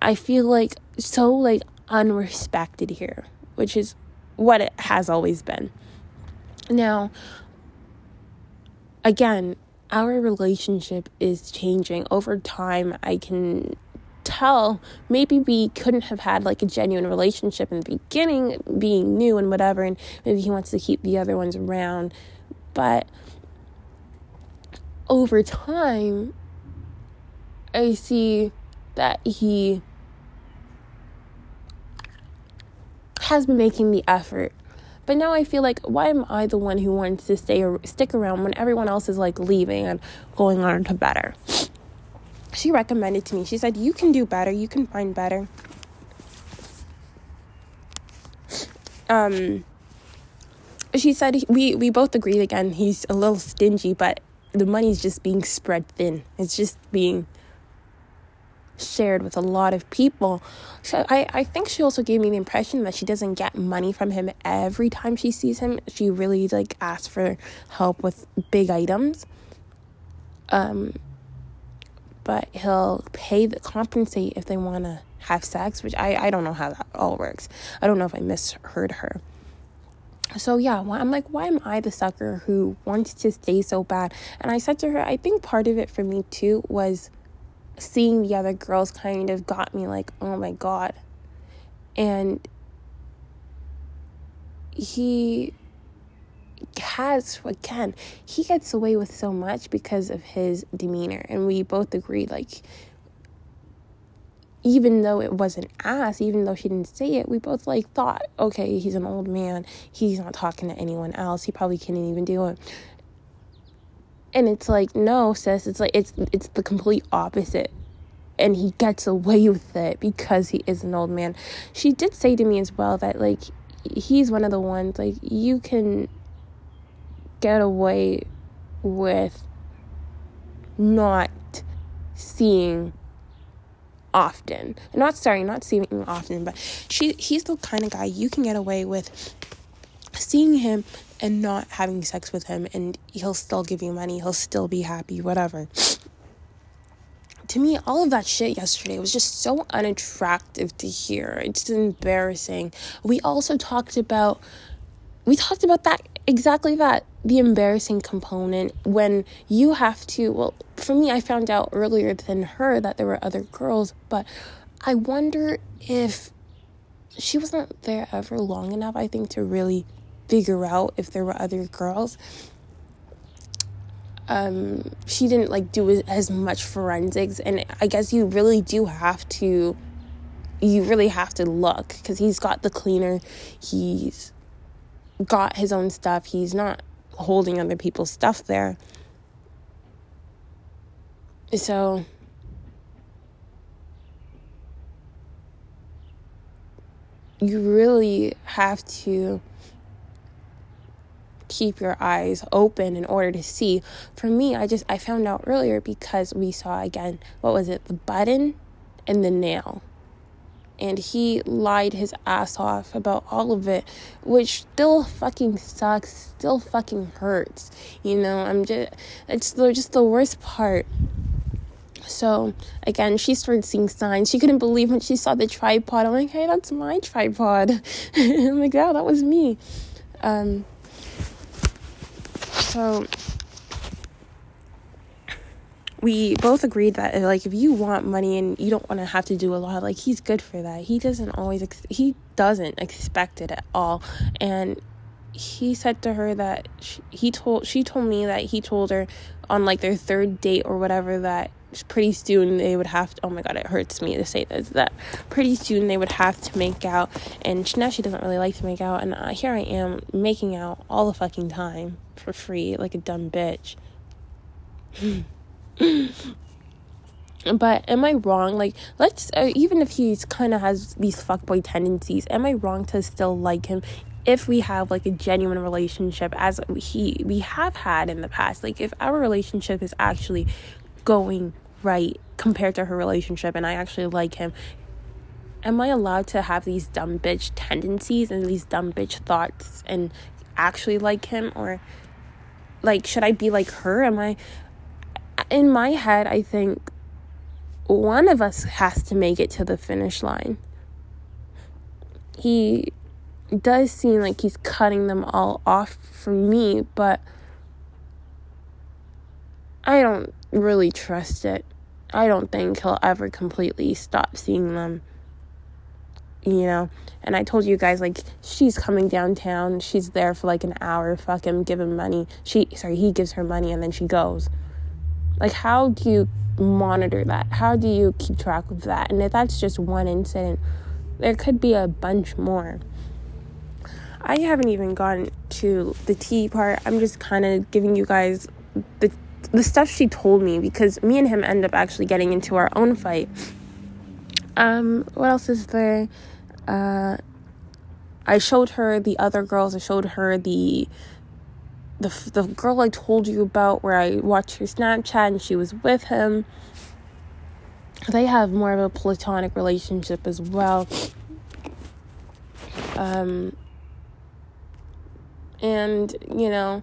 I feel like so like unrespected here, which is what it has always been. Now, again, our relationship is changing over time. I can tell maybe we couldn't have had like a genuine relationship in the beginning, being new and whatever, and maybe he wants to keep the other ones around. But over time, I see that he has been making the effort. But now I feel like, why am I the one who wants to stay or stick around when everyone else is like leaving and going on to better? She recommended to me. She said, you can do better. You can find better. Um, she said, we, we both agreed again. He's a little stingy, but the money's just being spread thin. It's just being shared with a lot of people. So I, I think she also gave me the impression that she doesn't get money from him every time she sees him. She really like asks for help with big items. Um, but he'll pay the compensate if they want to have sex, which I, I don't know how that all works. I don't know if I misheard her. So yeah, I'm like, why am I the sucker who wants to stay so bad? And I said to her, I think part of it for me too was seeing the other girls kind of got me like, oh my God. And he has, again, he gets away with so much because of his demeanor. And we both agreed, like, even though it wasn't asked, even though she didn't say it, we both like thought, okay, he's an old man. He's not talking to anyone else. He probably couldn't even do it. And it's like, no, sis, it's like, it's it's the complete opposite. And he gets away with it because he is an old man. She did say to me as well that, like, he's one of the ones, like, you can get away with not seeing often. Not, sorry, not seeing often, but she he's the kind of guy you can get away with seeing him and not having sex with him, and he'll still give you money, he'll still be happy, whatever. To me, all of that shit yesterday was just so unattractive to hear. It's embarrassing. We also talked about, we talked about that, exactly that, the embarrassing component when you have to, well, for me, I found out earlier than her that there were other girls, but I wonder if she wasn't there ever long enough, I think, to really figure out if there were other girls. Um, she didn't like do as much forensics, and I guess you really do have to, you really have to look, because he's got the cleaner, he's got his own stuff, he's not holding other people's stuff there. So you really have to keep your eyes open in order to see. For me, I just I found out earlier because we saw again, what was it, the button and the nail, and he lied his ass off about all of it, which still fucking sucks, still fucking hurts, you know. I'm just it's the, just the worst part. So again, she started seeing signs. She couldn't believe when she saw the tripod. I'm like, hey, that's my tripod. I'm like, yeah, that was me. um So we both agreed that, like, if you want money and you don't want to have to do a lot, like, he's good for that. He doesn't always, ex- he doesn't expect it at all. And he said to her that she, he told, she told me that he told her on, like, their third date or whatever that pretty soon they would have to, oh my god, it hurts me to say this, that pretty soon they would have to make out. And she, now she doesn't really like to make out. And I, here I am making out all the fucking time for free, like a dumb bitch. But am I wrong? Like, let's, uh, even if he's kind of has these fuckboy tendencies, am I wrong to still like him if we have, like, a genuine relationship as he we have had in the past? Like, if our relationship is actually going right compared to her relationship and I actually like him, am I allowed to have these dumb bitch tendencies and these dumb bitch thoughts and actually like him? Or, like, should I be like her? Am I... In my head, I think one of us has to make it to the finish line. He does seem like he's cutting them all off from me, but I don't really trust it. I don't think he'll ever completely stop seeing them, you know? And I told you guys, like, she's coming downtown. She's there for, like, an hour. Fuck him. Give him money. She, sorry, he gives her money and then she goes. Like, how do you monitor that? How do you keep track of that? And if that's just one incident, there could be a bunch more. I haven't even gotten to the tea part. I'm just kind of giving you guys the the stuff she told me, because me and him end up actually getting into our own fight. Um, what else is there? Uh, I showed her the other girls. I showed her the... The, the girl I told you about where I watched her Snapchat and she was with him. They have more of a platonic relationship as well. Um, and, you know,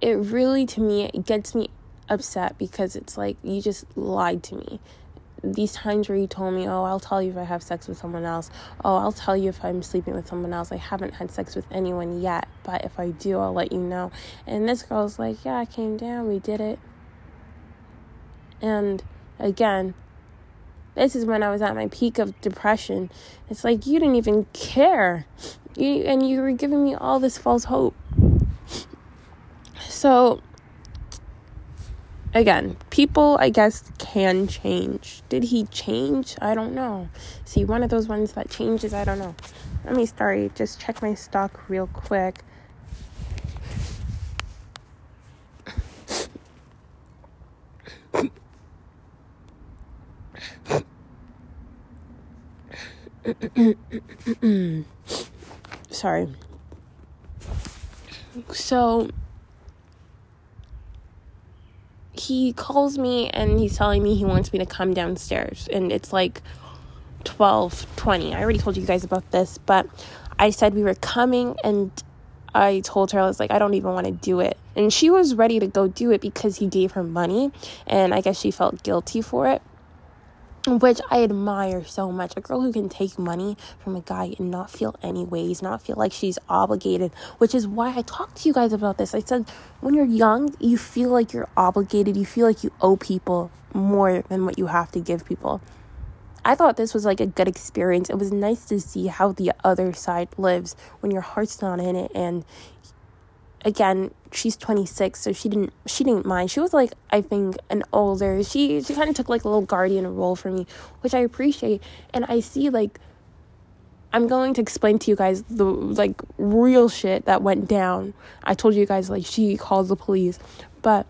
it really, to me, it gets me upset because it's like, you just lied to me. These times where you told me, oh, I'll tell you if I have sex with someone else. Oh, I'll tell you if I'm sleeping with someone else. I haven't had sex with anyone yet, but if I do, I'll let you know. And this girl's like, yeah, I came down, we did it. And again, this is when I was at my peak of depression. It's like, you didn't even care. You, and you were giving me all this false hope. So... Again, people, I guess, can change. Did he change? I don't know. See, one of those ones that changes, I don't know. Let me, sorry, just check my stock real quick. Sorry. So... He calls me and he's telling me he wants me to come downstairs. And it's like twelve twenty. I already told you guys about this, but I said we were coming and I told her, I was like, I don't even want to do it. And she was ready to go do it because he gave her money. And I guess she felt guilty for it, which I admire so much. A girl who can take money from a guy and not feel any ways, not feel like she's obligated, which is why I talked to you guys about this. I said, when you're young, you feel like you're obligated. You feel like you owe people more than what you have to give people. I thought this was like a good experience. It was nice to see how the other side lives when your heart's not in it. And again, she's twenty-six, so she didn't she didn't mind. She was like, I think, an older, she she kind of took like a little guardian role for me, which I appreciate. And I see, like, I'm going to explain to you guys the, like, real shit that went down. I told you guys, like, she calls the police. But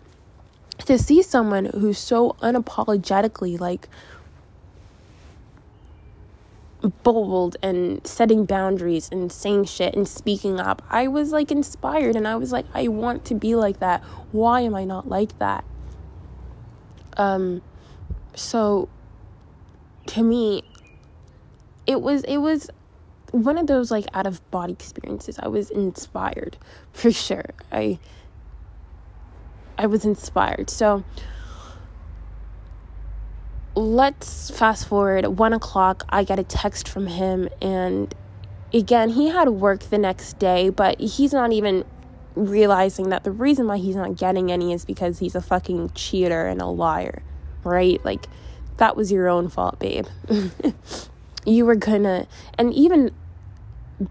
to see someone who's so unapologetically, like, bold and setting boundaries and saying shit and speaking up, I was, like, inspired. And I was like, I want to be like that. Why am I not like that? Um so to me, it was it was one of those, like, out of body experiences. I was inspired for sure. I I was inspired. So let's fast forward. One o'clock, I get a text from him, and again, he had work the next day, but he's not even realizing that the reason why he's not getting any is because he's a fucking cheater and a liar, right? Like, that was your own fault, babe. You were gonna, and even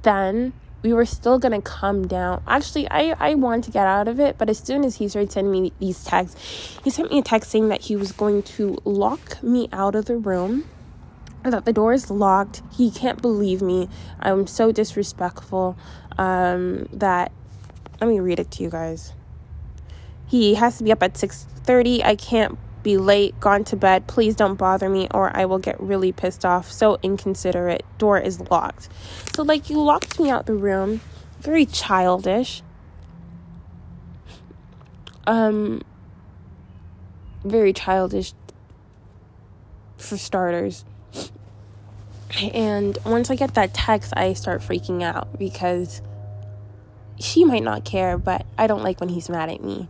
then, we were still gonna come down. Actually, I, I wanted to get out of it, but as soon as he started sending me these texts, he sent me a text saying that he was going to lock me out of the room, or that the door is locked. He can't believe me. I'm so disrespectful. Um, that, let me read it to you guys. He has to be up at six thirty. I can't be late, gone to bed. Please don't bother me or I will get really pissed off. So inconsiderate. Door is locked. So, like, you locked me out the room. Very childish. Um, very childish for starters. And once I get that text, I start freaking out because she might not care, but I don't like when he's mad at me.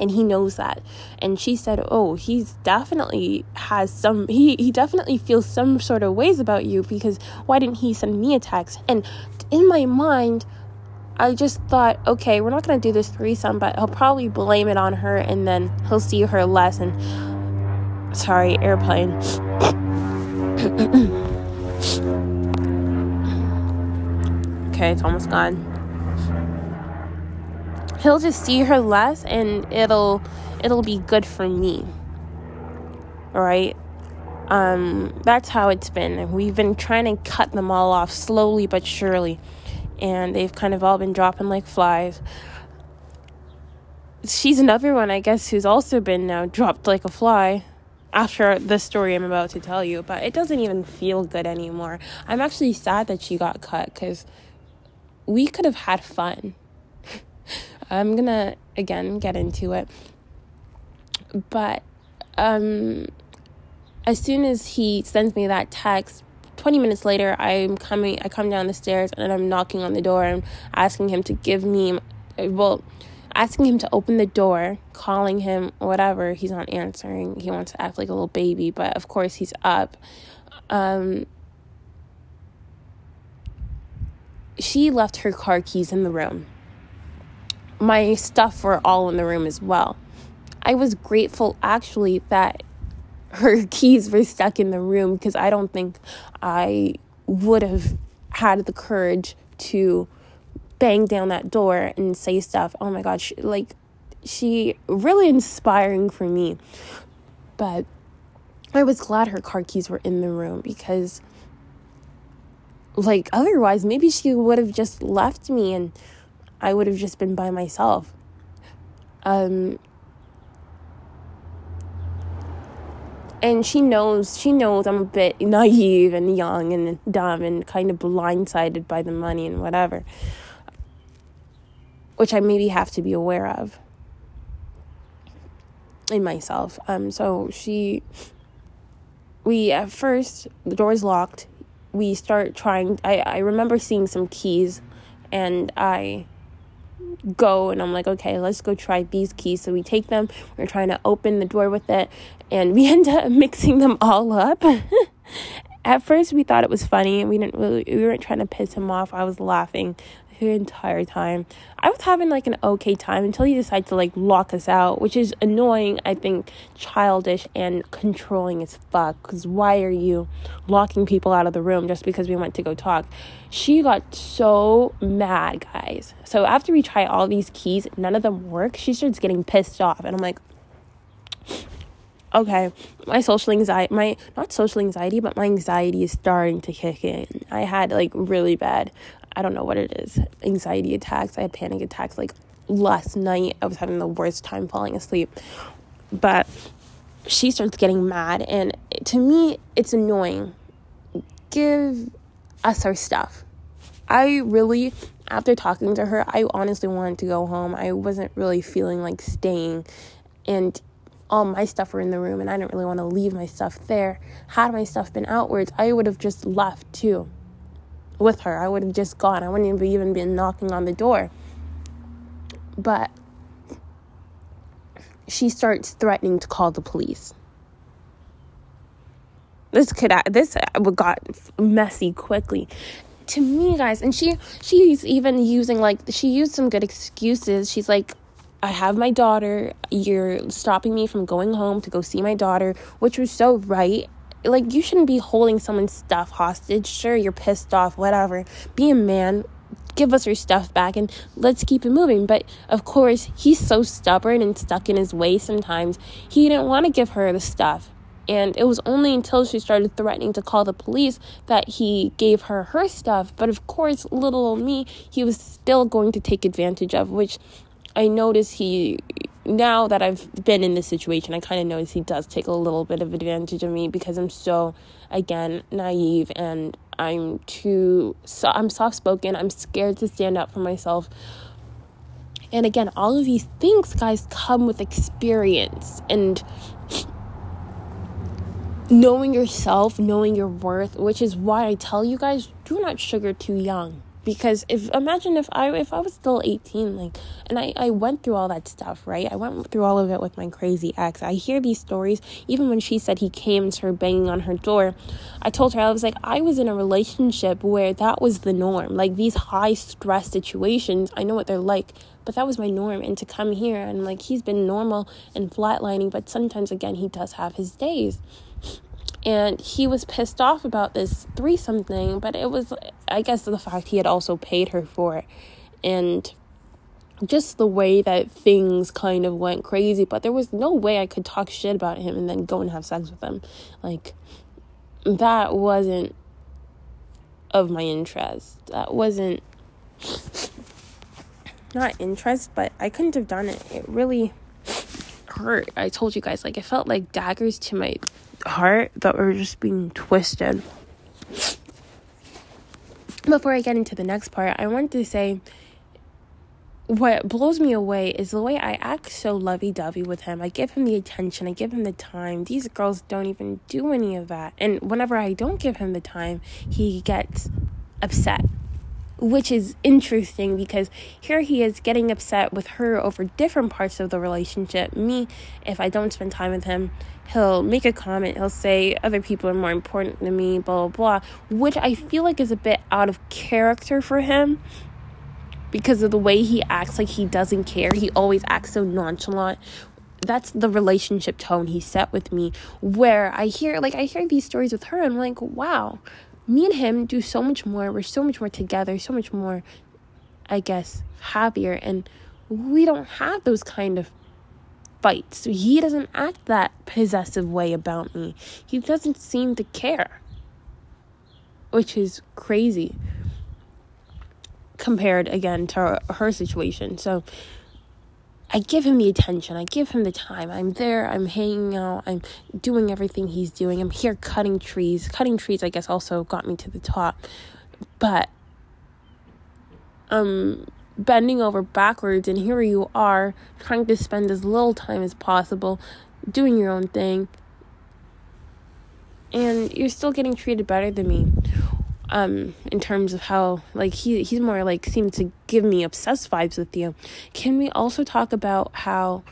And he knows that. And she said, oh, he's definitely has some, he, he definitely feels some sort of ways about you, because why didn't he send me a text? And in my mind, I just thought, okay, we're not going to do this threesome, but he'll probably blame it on her and then he'll see her less. And sorry, airplane. Okay, it's almost gone. He'll just see her less and it'll it'll be good for me. Alright? Um, that's how it's been. We've been trying to cut them all off slowly but surely. And they've kind of all been dropping like flies. She's another one, I guess, who's also been now dropped like a fly after the story I'm about to tell you. But it doesn't even feel good anymore. I'm actually sad that she got cut because we could have had fun. I'm gonna, again, get into it. But um, as soon as he sends me that text, twenty minutes later, I'm coming, I come down the stairs and I'm knocking on the door and asking him to give me, well, asking him to open the door, calling him, whatever. He's not answering. He wants to act like a little baby, but of course he's up. Um, she left her car keys in the room. My stuff were all in the room as well. I was grateful, actually, that her keys were stuck in the room, because I don't think I would have had the courage to bang down that door and say stuff. Oh my God, she, like, she really inspiring for me. But I was glad her car keys were in the room, because, like, otherwise, maybe she would have just left me and I would have just been by myself. Um, and she knows, she knows I'm a bit naive and young and dumb and kind of blindsided by the money and whatever, which I maybe have to be aware of in myself. Um, so she, we, at first, the door's locked. We start trying, I, I remember seeing some keys and I go and I'm like, okay, let's go try these keys. So we take them, we're trying to open the door with it, and we end up mixing them all up. At first we thought it was funny and we didn't really we weren't trying to piss him off. I was laughing the entire time. I was having like an okay time until he decided to like lock us out, which is annoying, I think, childish and controlling as fuck, because why are you locking people out of the room just because we went to go talk? She got so mad, guys. So after we try all these keys, none of them work, she starts getting pissed off and I'm like, okay, my social anxiety, my, not social anxiety, but my anxiety is starting to kick in. I had like really bad, I don't know what it is, anxiety attacks. I had panic attacks like last night. I was having the worst time falling asleep. But she starts getting mad. And to me, it's annoying. Give us our stuff. I really, after talking to her, I honestly wanted to go home. I wasn't really feeling like staying. And all my stuff were in the room and I didn't really want to leave my stuff there. Had my stuff been outwards, I would have just left too with her. I would have just gone. I wouldn't even been knocking on the door. But she starts threatening to call the police. This could, this got messy quickly. to me, guys. And she she's even using, like, she used some good excuses. She's like, I have my daughter, you're stopping me from going home to go see my daughter, which was so right. Like, you shouldn't be holding someone's stuff hostage. Sure, you're pissed off, whatever. Be a man. Give us your stuff back and let's keep it moving. But of course, he's so stubborn and stuck in his way sometimes. He didn't want to give her the stuff. And it was only until she started threatening to call the police that he gave her her stuff. But of course, little old me, he was still going to take advantage of, which I notice he, now that I've been in this situation, I kind of notice he does take a little bit of advantage of me because I'm so, again, naive, and I'm too, so, I'm soft-spoken. I'm scared to stand up for myself. And again, all of these things, guys, come with experience and knowing yourself, knowing your worth, which is why I tell you guys, do not sugar too young. Because if imagine if I if I was still eighteen, like, and I, I went through all that stuff, right? I went through all of it with my crazy ex. I hear these stories. Even when she said he came to her banging on her door, I told her, I was like, I was in a relationship where that was the norm. Like, these high stress situations, I know what they're like, but that was my norm. And to come here and, like, he's been normal and flatlining, but sometimes, again, he does have his days. And he was pissed off about this threesome thing, but it was, I guess, the fact he had also paid her for it. And just the way that things kind of went crazy. But there was no way I could talk shit about him and then go and have sex with him. Like, that wasn't of my interest. That wasn't, not interest, but I couldn't have done it. It really hurt. I told you guys, like, it felt like daggers to my heart that were just being twisted. Before I get into the next part, I wanted to say what blows me away is the way I act so lovey-dovey with him. I give him the attention, I give him the time. These girls don't even do any of that. And whenever I don't give him the time, he gets upset, which is interesting because here he is getting upset with her over different parts of the relationship. Me, if I don't spend time with him, he'll make a comment. He'll say other people are more important than me, blah, blah, blah, which I feel like is a bit out of character for him because of the way he acts like he doesn't care. He always acts so nonchalant. That's the relationship tone he set with me, where I hear, like, I hear these stories with her and I'm like, wow, me and him do so much more. We're so much more together, so much more, I guess, happier. And we don't have those kind of fights. He doesn't act that possessive way about me. He doesn't seem to care, which is crazy compared, again, to her, her situation. So I give him the attention. I give him the time. I'm there. I'm hanging out. I'm doing everything he's doing. I'm here cutting trees. Cutting trees, I guess, also got me to the top. But I'm bending over backwards, and here you are trying to spend as little time as possible doing your own thing. And you're still getting treated better than me. Um, in terms of how, like, he he's more, like, seemed to give me obsessed vibes with you. Can we also talk about how,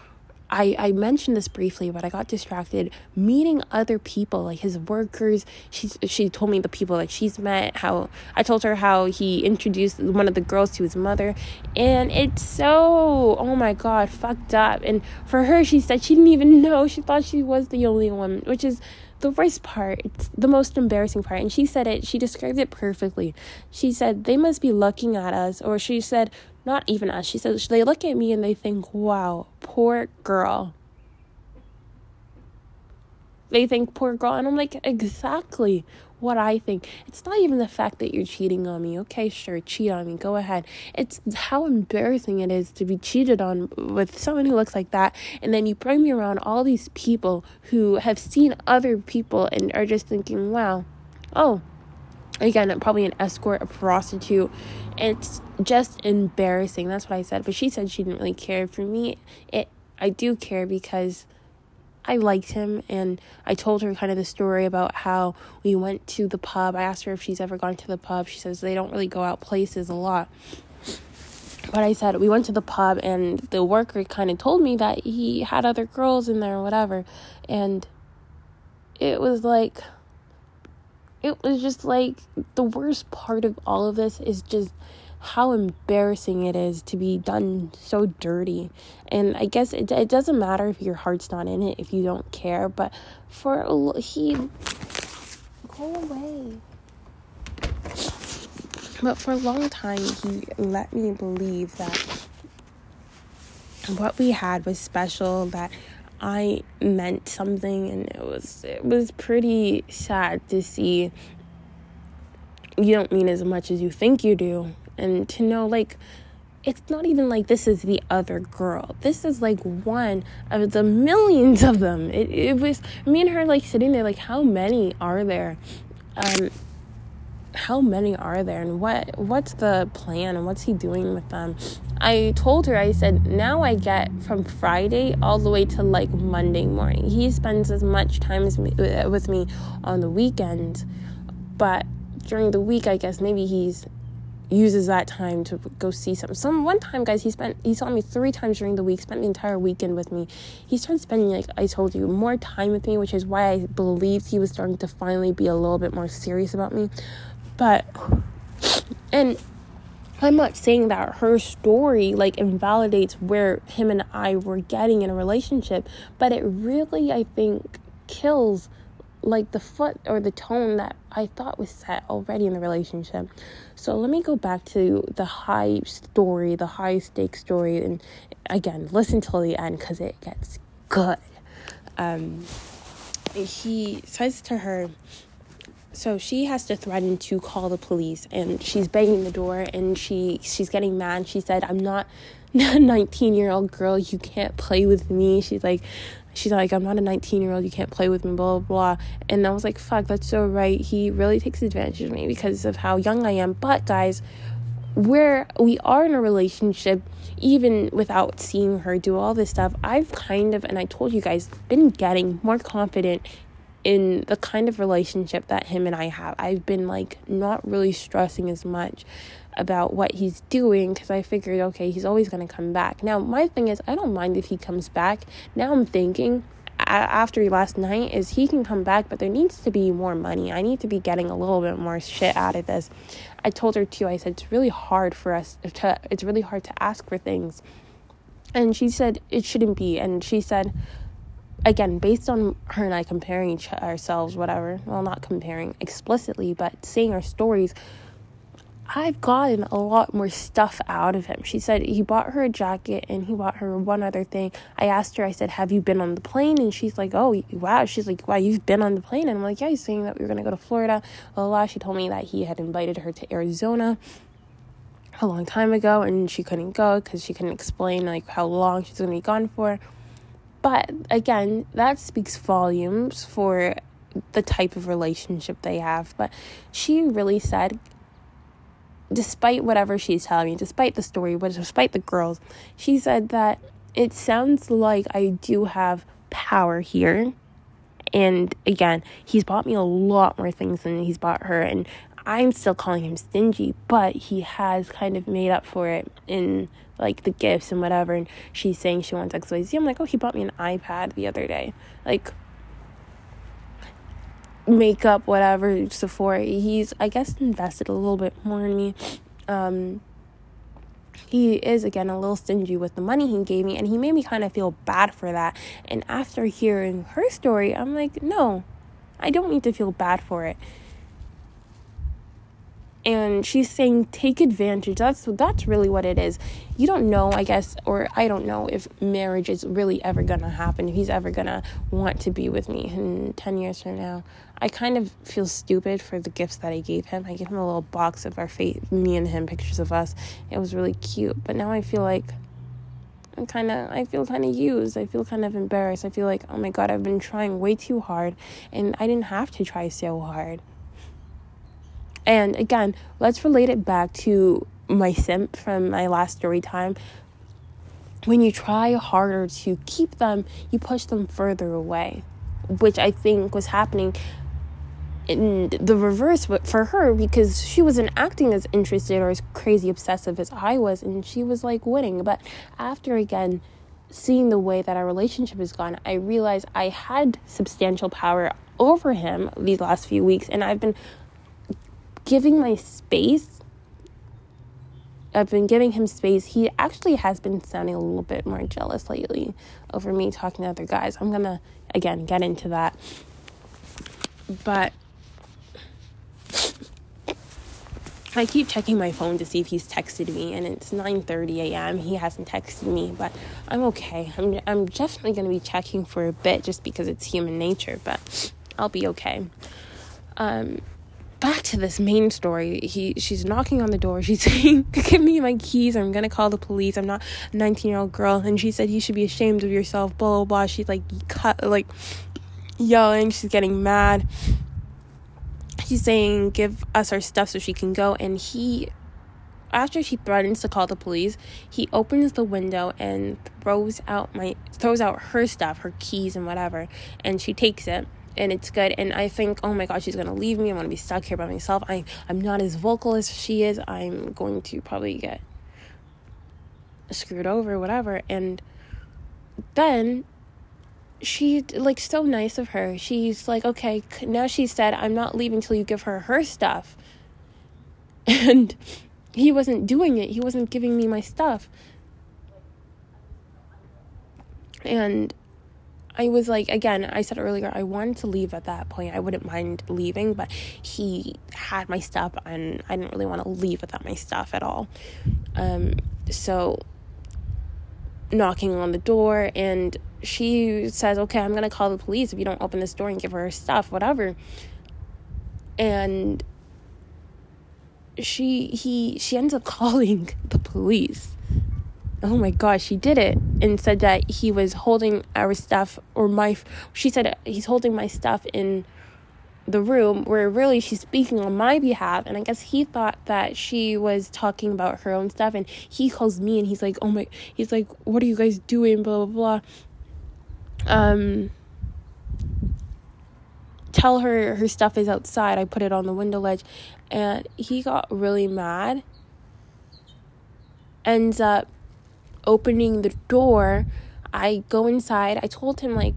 I, I mentioned this briefly, but I got distracted, meeting other people, like his workers. She's, she told me the people that she's met, how, I told her how he introduced one of the girls to his mother, and it's so, oh my God, fucked up. And for her, she said she didn't even know. She thought she was the only one, which is the worst part. It's the most embarrassing part. And she said it, she described it perfectly. She said, they must be looking at us, or she said, not even us. She said, they look at me and they think, wow, poor girl. They think, poor girl. And I'm like, exactly what I think. It's not even the fact that you're cheating on me. Okay, sure, cheat on me. Go ahead. It's how embarrassing it is to be cheated on with someone who looks like that. And then you bring me around all these people who have seen other people and are just thinking, wow, oh, again, probably an escort, a prostitute. It's just embarrassing. That's what I said. But she said she didn't really care. For me, it I do care because I liked him, and I told her kind of the story about how we went to the pub. I asked her if she's ever gone to the pub. She says they don't really go out places a lot. But I said we went to the pub, and the worker kind of told me that he had other girls in there or whatever. And it was like, it was just like, the worst part of all of this is just how embarrassing it is to be done so dirty. And I guess it, it doesn't matter if your heart's not in it, if you don't care, but for a, he, go away. But for a long time, he let me believe that what we had was special, that I meant something, and it was it was pretty sad to see you don't mean as much as you think you do, and to know, like, it's not even like this is the other girl. This is, like, one of the millions of them. It it was me and her, like, sitting there, like, how many are there? Um... how many are there, and what what's the plan, and what's he doing with them? I told her, I said, now I get from Friday all the way to like Monday morning. He spends as much time as me, with me on the weekend, but during the week, I guess maybe he's uses that time to go see some some one time, guys, he spent he saw me three times during the week, spent the entire weekend with me. He started spending, like I told you, more time with me, which is why I believed he was starting to finally be a little bit more serious about me. But, and I'm not saying that her story, like, invalidates where him and I were getting in a relationship, but it really, I think, kills, like, the foot or the tone that I thought was set already in the relationship. So let me go back to the high story, the high stakes story, and again, listen till the end, because it gets good. Um, he says to her... So she has to threaten to call the police, and she's banging the door, and she she's getting mad. She said, I'm not a nineteen-year-old girl. You can't play with me. She's like, she's like, I'm not a nineteen-year-old. You can't play with me, blah, blah, blah. And I was like, fuck, that's so right. He really takes advantage of me because of how young I am. But, guys, where we are in a relationship, even without seeing her do all this stuff, I've kind of, and I told you guys, been getting more confident in the kind of relationship that him and I have. I've been, like, not really stressing as much about what he's doing, because I figured, okay, he's always going to come back. Now, my thing is, I don't mind if he comes back. Now I'm thinking, after last night, is he can come back, but there needs to be more money. I need to be getting a little bit more shit out of this. I told her, too, I said, it's really hard for us to, it's really hard to ask for things. And she said, it shouldn't be. And she said, again, based on her and I comparing each ourselves, whatever, well, not comparing explicitly, but seeing our stories, I've gotten a lot more stuff out of him. She said he bought her a jacket and he bought her one other thing. I asked her, I said, have you been on the plane? And she's like, oh, wow. She's like, wow, you've been on the plane? And I'm like, yeah, he's saying that we were going to go to Florida. La, la. She told me that he had invited her to Arizona a long time ago, and she couldn't go because she couldn't explain, like, how long she's going to be gone for. But again, that speaks volumes for the type of relationship they have. But she really said, despite whatever she's telling me, despite the story, despite the girls, she said that it sounds like I do have power here. And again, he's bought me a lot more things than he's bought her. And I'm still calling him stingy, but he has kind of made up for it in, like, the gifts and whatever. And she's saying she wants X Y Z. I'm like, oh, he bought me an iPad the other day. Like, makeup, whatever, Sephora. He's, I guess, invested a little bit more in me. Um, he is, again, a little stingy with the money he gave me, and he made me kind of feel bad for that. And after hearing her story, I'm like, no, I don't need to feel bad for it. And she's saying, take advantage. That's that's really what it is. You don't know, I guess, or I don't know if marriage is really ever going to happen, if he's ever going to want to be with me in ten years from now. I kind of feel stupid for the gifts that I gave him. I gave him a little box of our face, me and him, pictures of us. It was really cute. But now I feel like I'm kind of, I feel kind of used. I feel kind of embarrassed. I feel like, oh my God, I've been trying way too hard, and I didn't have to try so hard. And again, let's relate it back to my simp from my last story time. When you try harder to keep them, you push them further away, which I think was happening in the reverse for her, because she wasn't acting as interested or as crazy obsessive as I was, and she was, like, winning. But after, again, seeing the way that our relationship has gone, I realized I had substantial power over him these last few weeks, and I've been giving my space. I've been giving him space. He actually has been sounding a little bit more jealous lately over me talking to other guys. I'm gonna, again, get into that. But I keep checking my phone to see if he's texted me, and it's nine thirty a.m. He hasn't texted me, but I'm okay. I'm I'm definitely going to be checking for a bit just because it's human nature, but I'll be okay. Um, back to this main story. He she's knocking on the door. She's saying, "Give me my keys. I'm going to call the police. I'm not a nineteen-year-old girl." And she said, "You should be ashamed of yourself, blah, blah, blah." She's like cut, like yelling. She's getting mad. She's saying, "Give us our stuff so she can go." And he, after she threatens to call the police, he opens the window and throws out my throws out her stuff, her keys and whatever, and she takes it, and it's good. And I think, oh my god, she's gonna leave me. I'm gonna be stuck here by myself. I I'm not as vocal as she is. I'm going to probably get screwed over, whatever. And then she, like, so nice of her. She's like, "Okay, now," she said, "I'm not leaving till you give her her stuff." And he wasn't doing it. He wasn't giving me my stuff. And I was like, again, I said earlier, I wanted to leave at that point. I wouldn't mind leaving, but he had my stuff, and I didn't really want to leave without my stuff at all. Um, so knocking on the door, and she says, "Okay, I'm gonna call the police if you don't open this door and give her her stuff," whatever. And she he she ends up calling the police. Oh my gosh, she did it, and said that he was holding our stuff, or my she said he's holding my stuff in the room, where really she's speaking on my behalf. And I guess he thought that she was talking about her own stuff, and he calls me, and he's like, "Oh my," he's like, "What are you guys doing, blah, blah, blah. Um, tell her her stuff is outside. I put it on the window ledge." And he got really mad. Ends up opening the door. I go inside. I told him, like,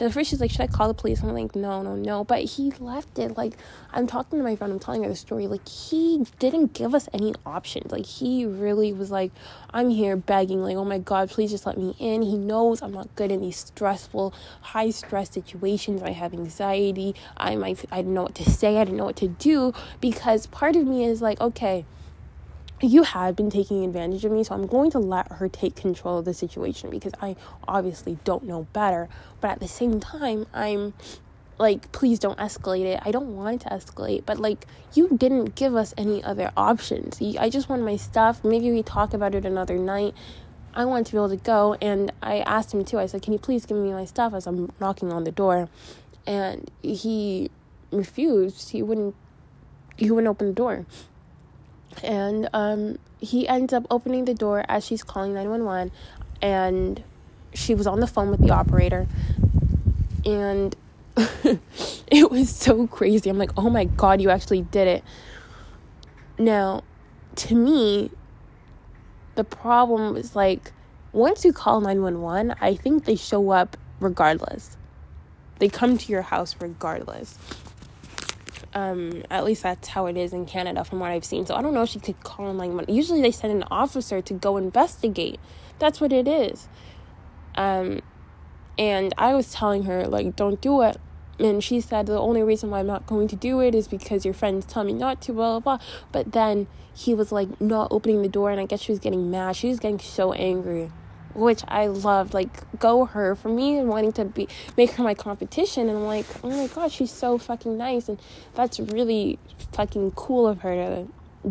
at first she's like, "Should I call the police?" I'm like, no, no, no. But he left it. Like, I'm talking to my friend. I'm telling her the story. Like, he didn't give us any options. Like, he really was like, I'm here begging. Like, "Oh, my God, please just let me in." He knows I'm not good in these stressful, high-stress situations. I have anxiety. I might, I didn't know what to say. I didn't know what to do. Because part of me is like, okay, you had been taking advantage of me, so I'm going to let her take control of the situation, because I obviously don't know better. But at the same time, I'm like, please don't escalate it. I don't want it to escalate, but like, you didn't give us any other options. I just want my stuff. Maybe we talk about it another night. I wanted to be able to go, and I asked him too. I said, "Can you please give me my stuff?" as I'm knocking on the door, and he refused. He wouldn't. He wouldn't open the door. And um, he ends up opening the door as she's calling nine one one, and she was on the phone with the operator, and it was so crazy. I'm like, oh my god, you actually did it. Now, to me, the problem was, like, once you call nine one one, I think they show up regardless. They come to your house regardless. Um, at least that's how it is in Canada from what I've seen. So I don't know if she could call nine one one. Usually they send an officer to go investigate. That's what it is. Um, and I was telling her, like, don't do it. And she said, the only reason why I'm not going to do it is because your friends tell me not to, blah, blah, blah. But then he was, like, not opening the door, and I guess she was getting mad. She was getting so angry, which I loved. Like, go her. For me, and wanting to be make her my competition, and I'm like, oh my god, she's so fucking nice, and that's really fucking cool of her to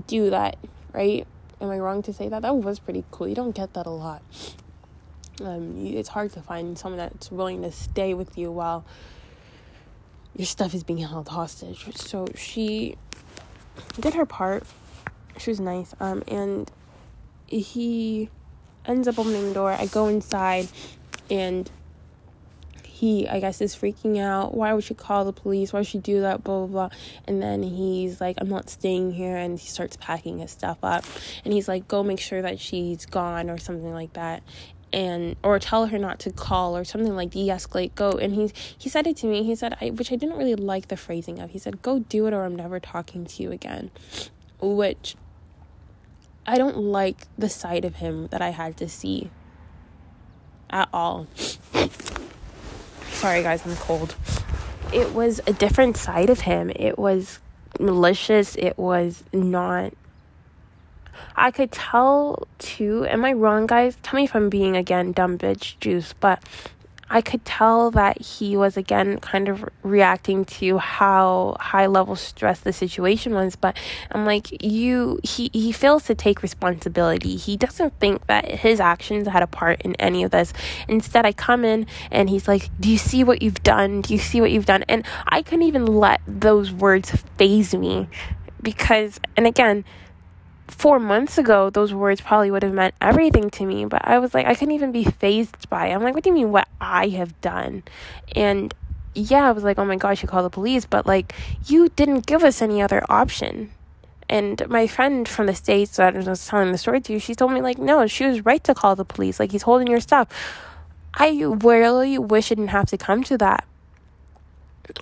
do that, right? Am I wrong to say that? That was pretty cool. You don't get that a lot. Um, it's hard to find someone that's willing to stay with you while your stuff is being held hostage. So she did her part. She was nice. Um, and he ends up opening the door. I go inside, and he, I guess, is freaking out. Why would she call the police? Why would she do that? Blah, blah, blah. And then he's like, I'm not staying here. And he starts packing his stuff up. And he's like, go make sure that she's gone, or something like that. and or tell her not to call or something like de-escalate, go. And he he said it to me. He said, I, which I didn't really like the phrasing of. He said, go do it or I'm never talking to you again, which I don't like the side of him that I had to see at all. Sorry, guys, I'm cold. It was a different side of him. It was malicious. It was not... I could tell, too. Am I wrong, guys? Tell me if I'm being, again, dumb bitch juice. But I could tell that he was, again, kind of reacting to how high-level stress the situation was. But I'm like, you... He, he fails to take responsibility. He doesn't think that his actions had a part in any of this. Instead, I come in, and he's like, do you see what you've done? Do you see what you've done? And I couldn't even let those words faze me. Because, and again... Four months ago, those words probably would have meant everything to me, but I was like, I couldn't even be fazed by it. I'm like, what do you mean what I have done? And yeah, I was like, oh my gosh, you call the police, but like, you didn't give us any other option. And my friend from the States that I was telling the story to, she told me like, no, she was right to call the police. Like, he's holding your stuff. I really wish it didn't have to come to that.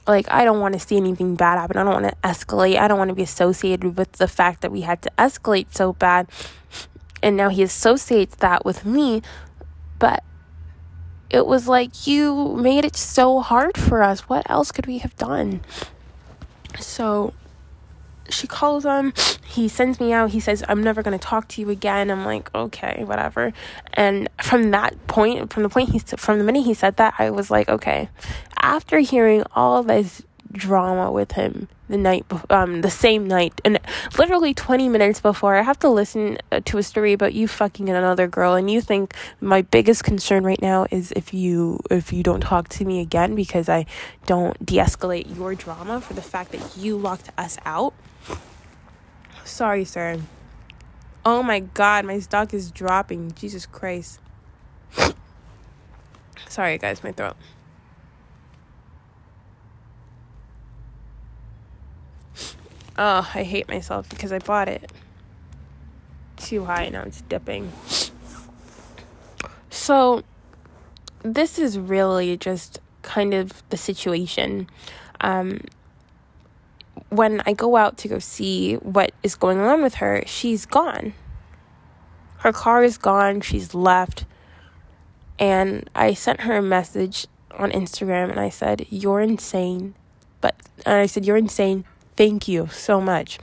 Like, I don't want to see anything bad happen. I don't want to escalate. I don't want to be associated with the fact that we had to escalate so bad. And now he associates that with me. But it was like, you made it so hard for us. What else could we have done? So she calls him. He sends me out. He says, I'm never going to talk to you again. I'm like, okay, whatever. And from that point, from the point he, from the minute he said that, I was like, okay. After hearing all this drama with him the night, um, the same night, and literally twenty minutes before, I have to listen to a story about you fucking another girl, and you think my biggest concern right now is if you if you don't talk to me again because I don't de-escalate your drama for the fact that you locked us out. Sorry, sir. Oh my God, my stock is dropping. Jesus Christ. Sorry, guys, my throat. Oh, I hate myself because I bought it too high. Now it's dipping. So this is really just kind of the situation. Um, when I go out to go see what is going on with her, she's gone. Her car is gone. She's left. And I sent her a message on Instagram and I said, you're insane. But and I said, you're insane. Thank you so much.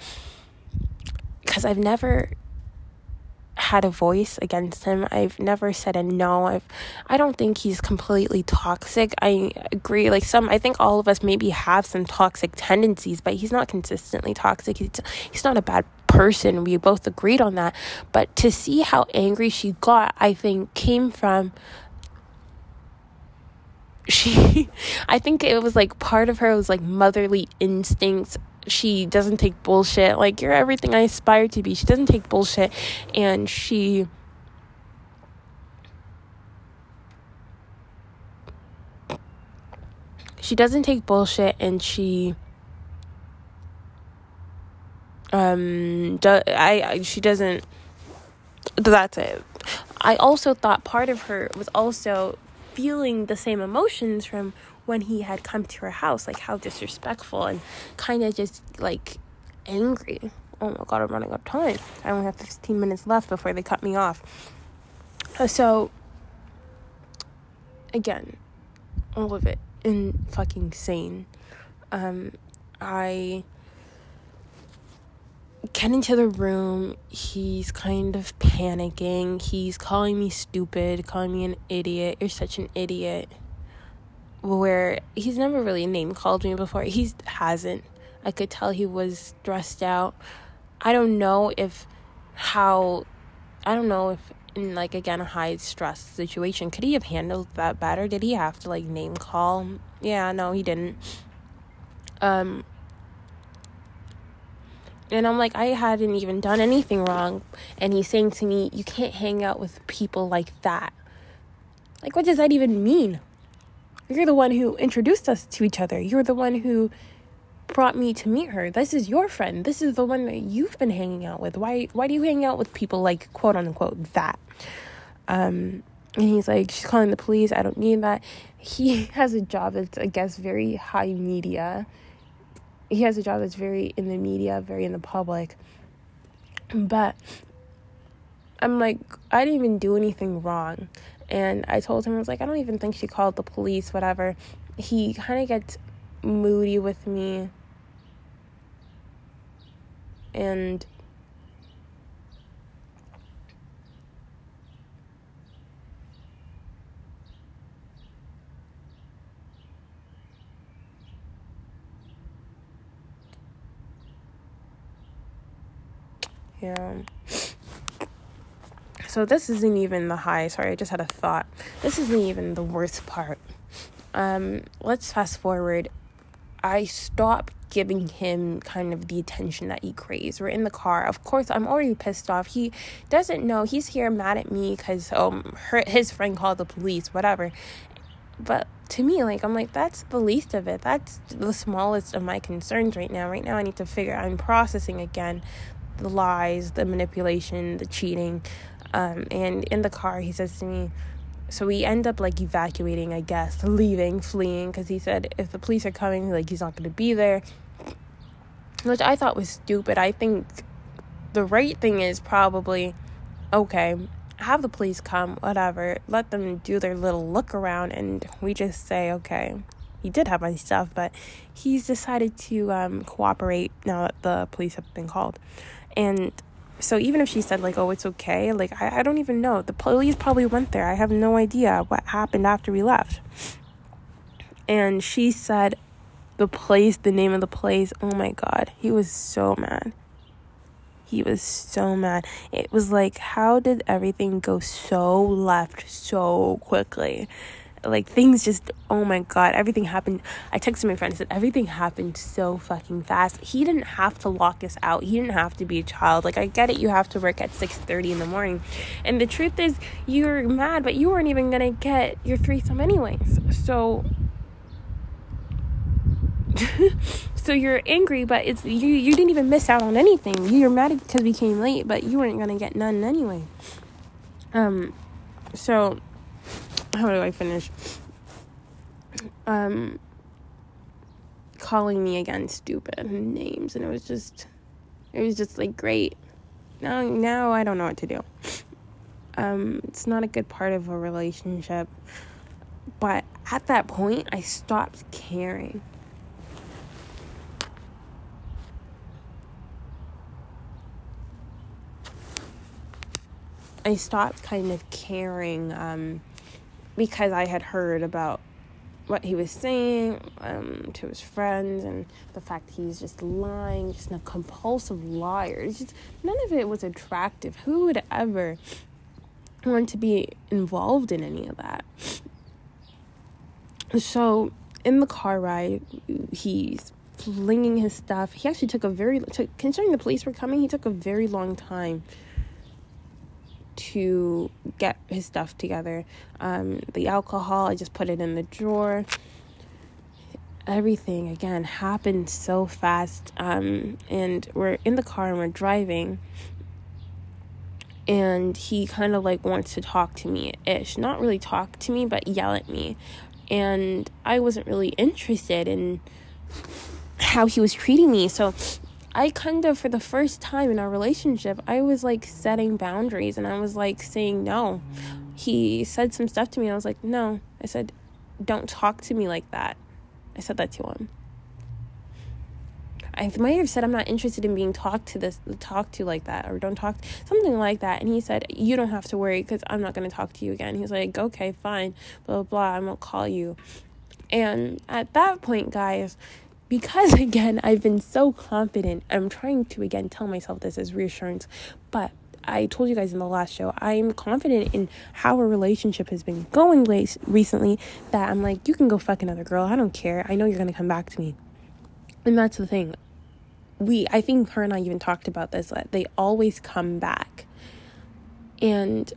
Because I've never had a voice against him. I've never said a no. I've, I don't think he's completely toxic. I agree. Like some, I think all of us maybe have some toxic tendencies, but he's not consistently toxic. He's, he's not a bad person. We both agreed on that. But to see how angry she got, I think came from... She, I think it was like part of her was like motherly instincts. She doesn't take bullshit. Like, you're everything I aspire to be. She doesn't take bullshit. And she she doesn't take bullshit, and she um do, I, I she doesn't that's it. I also thought part of her was also feeling the same emotions from when he had come to her house, like how disrespectful and kind of just like angry. Oh my God, I'm running out of time. I only have fifteen minutes left before they cut me off. So again, all of it in fucking insane. um I get into the room. He's kind of panicking. He's calling me stupid, calling me an idiot. You're such an idiot. Where he's never really name called me before. He hasn't. I could tell he was stressed out. I don't know if how... I don't know if in, like, again, a high stress situation, could he have handled that better? Did he have to, like, name call? Yeah, no, he didn't. Um... And I'm like, I hadn't even done anything wrong. And he's saying to me, you can't hang out with people like that. Like, what does that even mean? You're the one who introduced us to each other. You're the one who brought me to meet her. This is your friend. This is the one that you've been hanging out with. Why why do you hang out with people like, quote unquote, that? Um, And he's like, she's calling the police. I don't need that. He has a job that's, I guess, very high media. He has a job that's very in the media, very in the public. But I'm like, I didn't even do anything wrong. And I told him, I was like, I don't even think she called the police, whatever. He kind of gets moody with me. And yeah. So this isn't even the high. Sorry, I just had a thought. This isn't even the worst part. Um, let's fast forward. I stopped giving him kind of the attention that he craves. We're in the car. Of course, I'm already pissed off. He doesn't know. He's here mad at me because um, her, his friend called the police, whatever. But to me, like, I'm like, that's the least of it. That's the smallest of my concerns right now. Right now, I need to figure out, I'm processing again, the lies, the manipulation, the cheating. Um, and in the car, he says to me, so we end up, like, evacuating, I guess, leaving, fleeing, because he said if the police are coming, like, he's not going to be there, which I thought was stupid. I think the right thing is probably, okay, have the police come, whatever, let them do their little look around, and we just say, okay, he did have my stuff, but he's decided to um, cooperate now that the police have been called. And so even if she said, like, oh, it's okay, like, I, I don't even know. The police probably went there. I have no idea what happened after we left. And she said the place, the name of the place. Oh, my God. He was so mad. He was so mad. It was like, how did everything go so left so quickly? Like, things just, oh my God, everything happened. I texted my friend and said, everything happened so fucking fast. He didn't have to lock us out. He didn't have to be a child. Like, I get it, you have to work at six thirty in the morning. And the truth is, you're mad, but you weren't even going to get your threesome anyways. So, so you're angry, but it's you, you didn't even miss out on anything. You were mad because we came late, but you weren't going to get none anyway. Um, so... how do I finish? Um, calling me again stupid and names, and it was just, it was just like, great. Now, now I don't know what to do. Um, it's not a good part of a relationship. But at that point, I stopped caring. I stopped kind of caring, um, because I had heard about what he was saying um, to his friends, and the fact that he's just lying, just a compulsive liar. It's just, none of it was attractive. Who would ever want to be involved in any of that? So in the car ride, he's flinging his stuff. He actually took a very, took, considering the police were coming, he took a very long time to get his stuff together. Um, the alcohol, I just put it in the drawer. Everything, again, happened so fast. Um, and we're in the car and we're driving. And he kind of, like, wants to talk to me-ish. Not really talk to me, but yell at me. And I wasn't really interested in how he was treating me. So I kind of, for the first time in our relationship, I was, like, setting boundaries, and I was, like, saying no. He said some stuff to me, and I was like, no. I said, don't talk to me like that. I said that to him. I might have said, I'm not interested in being talked to this, talked to like that, or don't talk, something like that. And he said, you don't have to worry, because I'm not going to talk to you again. He's like, okay, fine, blah, blah, blah, I won't call you. And at that point, guys, because, again, I've been so confident, I'm trying to, again, tell myself this as reassurance, but I told you guys in the last show, I'm confident in how our relationship has been going late recently, that I'm like, you can go fuck another girl, I don't care, I know you're gonna come back to me. And that's the thing, we, I think her and I even talked about this, that they always come back, and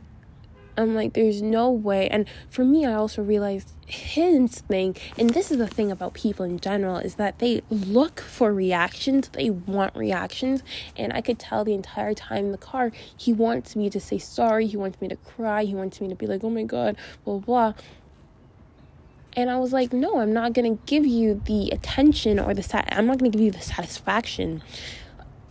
I'm like, there's no way. And for me, I also realized his thing, and this is the thing about people in general, is that they look for reactions. They want reactions. And I could tell the entire time in the car, he wants me to say sorry. He wants me to cry. He wants me to be like, oh my God, blah, blah, blah. And I was like, no, I'm not going to give you the attention or the sat- I'm not going to give you the satisfaction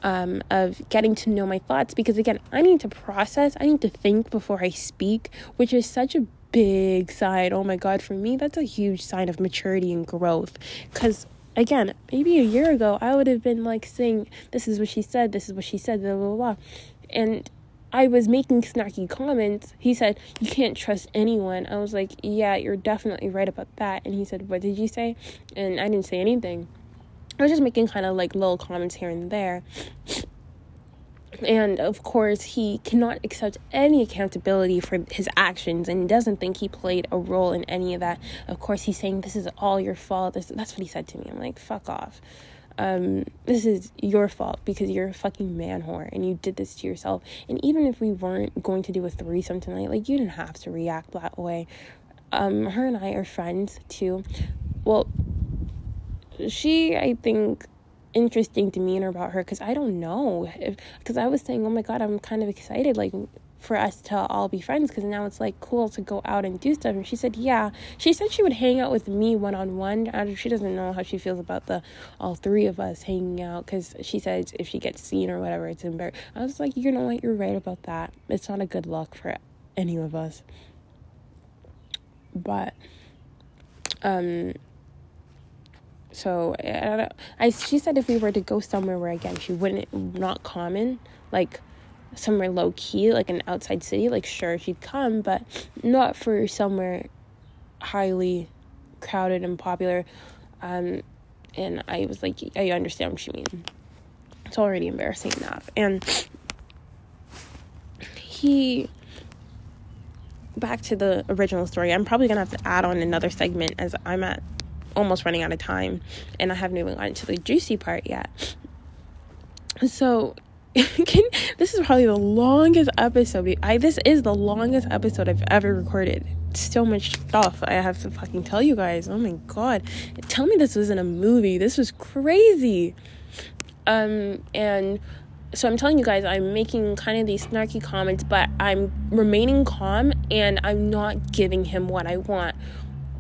um, of getting to know my thoughts. Because, again, I need to process. I need to think before I speak, which is such a big sign. Oh, my God. For me, that's a huge sign of maturity and growth. Because, again, maybe a year ago, I would have been, like, saying, this is what she said, this is what she said, blah, blah, blah. And I was making snarky comments. He said, you can't trust anyone. I was like, yeah, you're definitely right about that. And he said, what did you say? And I didn't say anything. I was just making kind of like little comments here and there. And of course, he cannot accept any accountability for his actions and doesn't think he played a role in any of that. Of course, he's saying, this is all your fault. This, that's what he said to me. I'm like, fuck off. Um, this is your fault because you're a fucking man whore and you did this to yourself. And even if we weren't going to do a threesome tonight, like, you didn't have to react that way. Um, her and I are friends too. Well, she, I think, interesting demeanor about her, because I don't know. Because I was saying, oh my God, I'm kind of excited, like, for us to all be friends, because now it's like cool to go out and do stuff. And she said, yeah, she said she would hang out with me one-on-one. She doesn't know how she feels about the all three of us hanging out, because she said if she gets seen or whatever, it's embarrassing. I was like, you know what, you're right about that. It's not a good look for any of us. But um so I don't know. I she said if we were to go somewhere where, again, she wouldn't, not common, like somewhere low-key, like an outside city, like, sure, she'd come, but not for somewhere highly crowded and popular. Um and I was like, I understand what you mean, it's already embarrassing enough. And he, back to the original story, I'm probably gonna have to add on another segment, as I'm at almost running out of time and I haven't even gotten to the juicy part yet. So this is probably the longest episode. I this is the longest episode I've ever recorded. So much stuff I have to fucking tell you guys. Oh my God. Tell me this wasn't a movie. This was crazy. Um, and so I'm telling you guys, I'm making kind of these snarky comments, but I'm remaining calm and I'm not giving him what I want,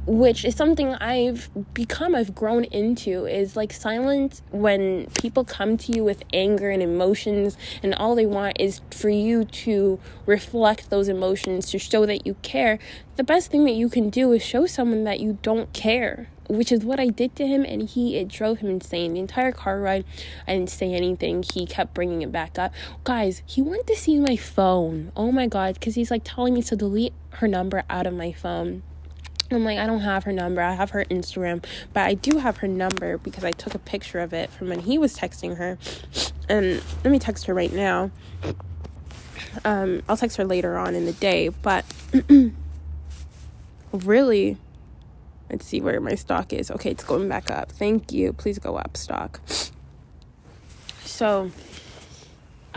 which is something I've become, I've grown into, is like silence. When people come to you with anger and emotions, and all they want is for you to reflect those emotions, to show that you care, the best thing that you can do is show someone that you don't care, which is what I did to him. And he, it drove him insane. The entire car ride, I didn't say anything. He kept bringing it back up. Guys, he wanted to see my phone. Oh my God, because he's like telling me to delete her number out of my phone. I'm like, I don't have her number. I have her Instagram, but I do have her number because I took a picture of it from when he was texting her. And let me text her right now. Um, I'll text her later on in the day, but really, let's see where my stock is. Okay, it's going back up. Thank you. Please go up, stock. So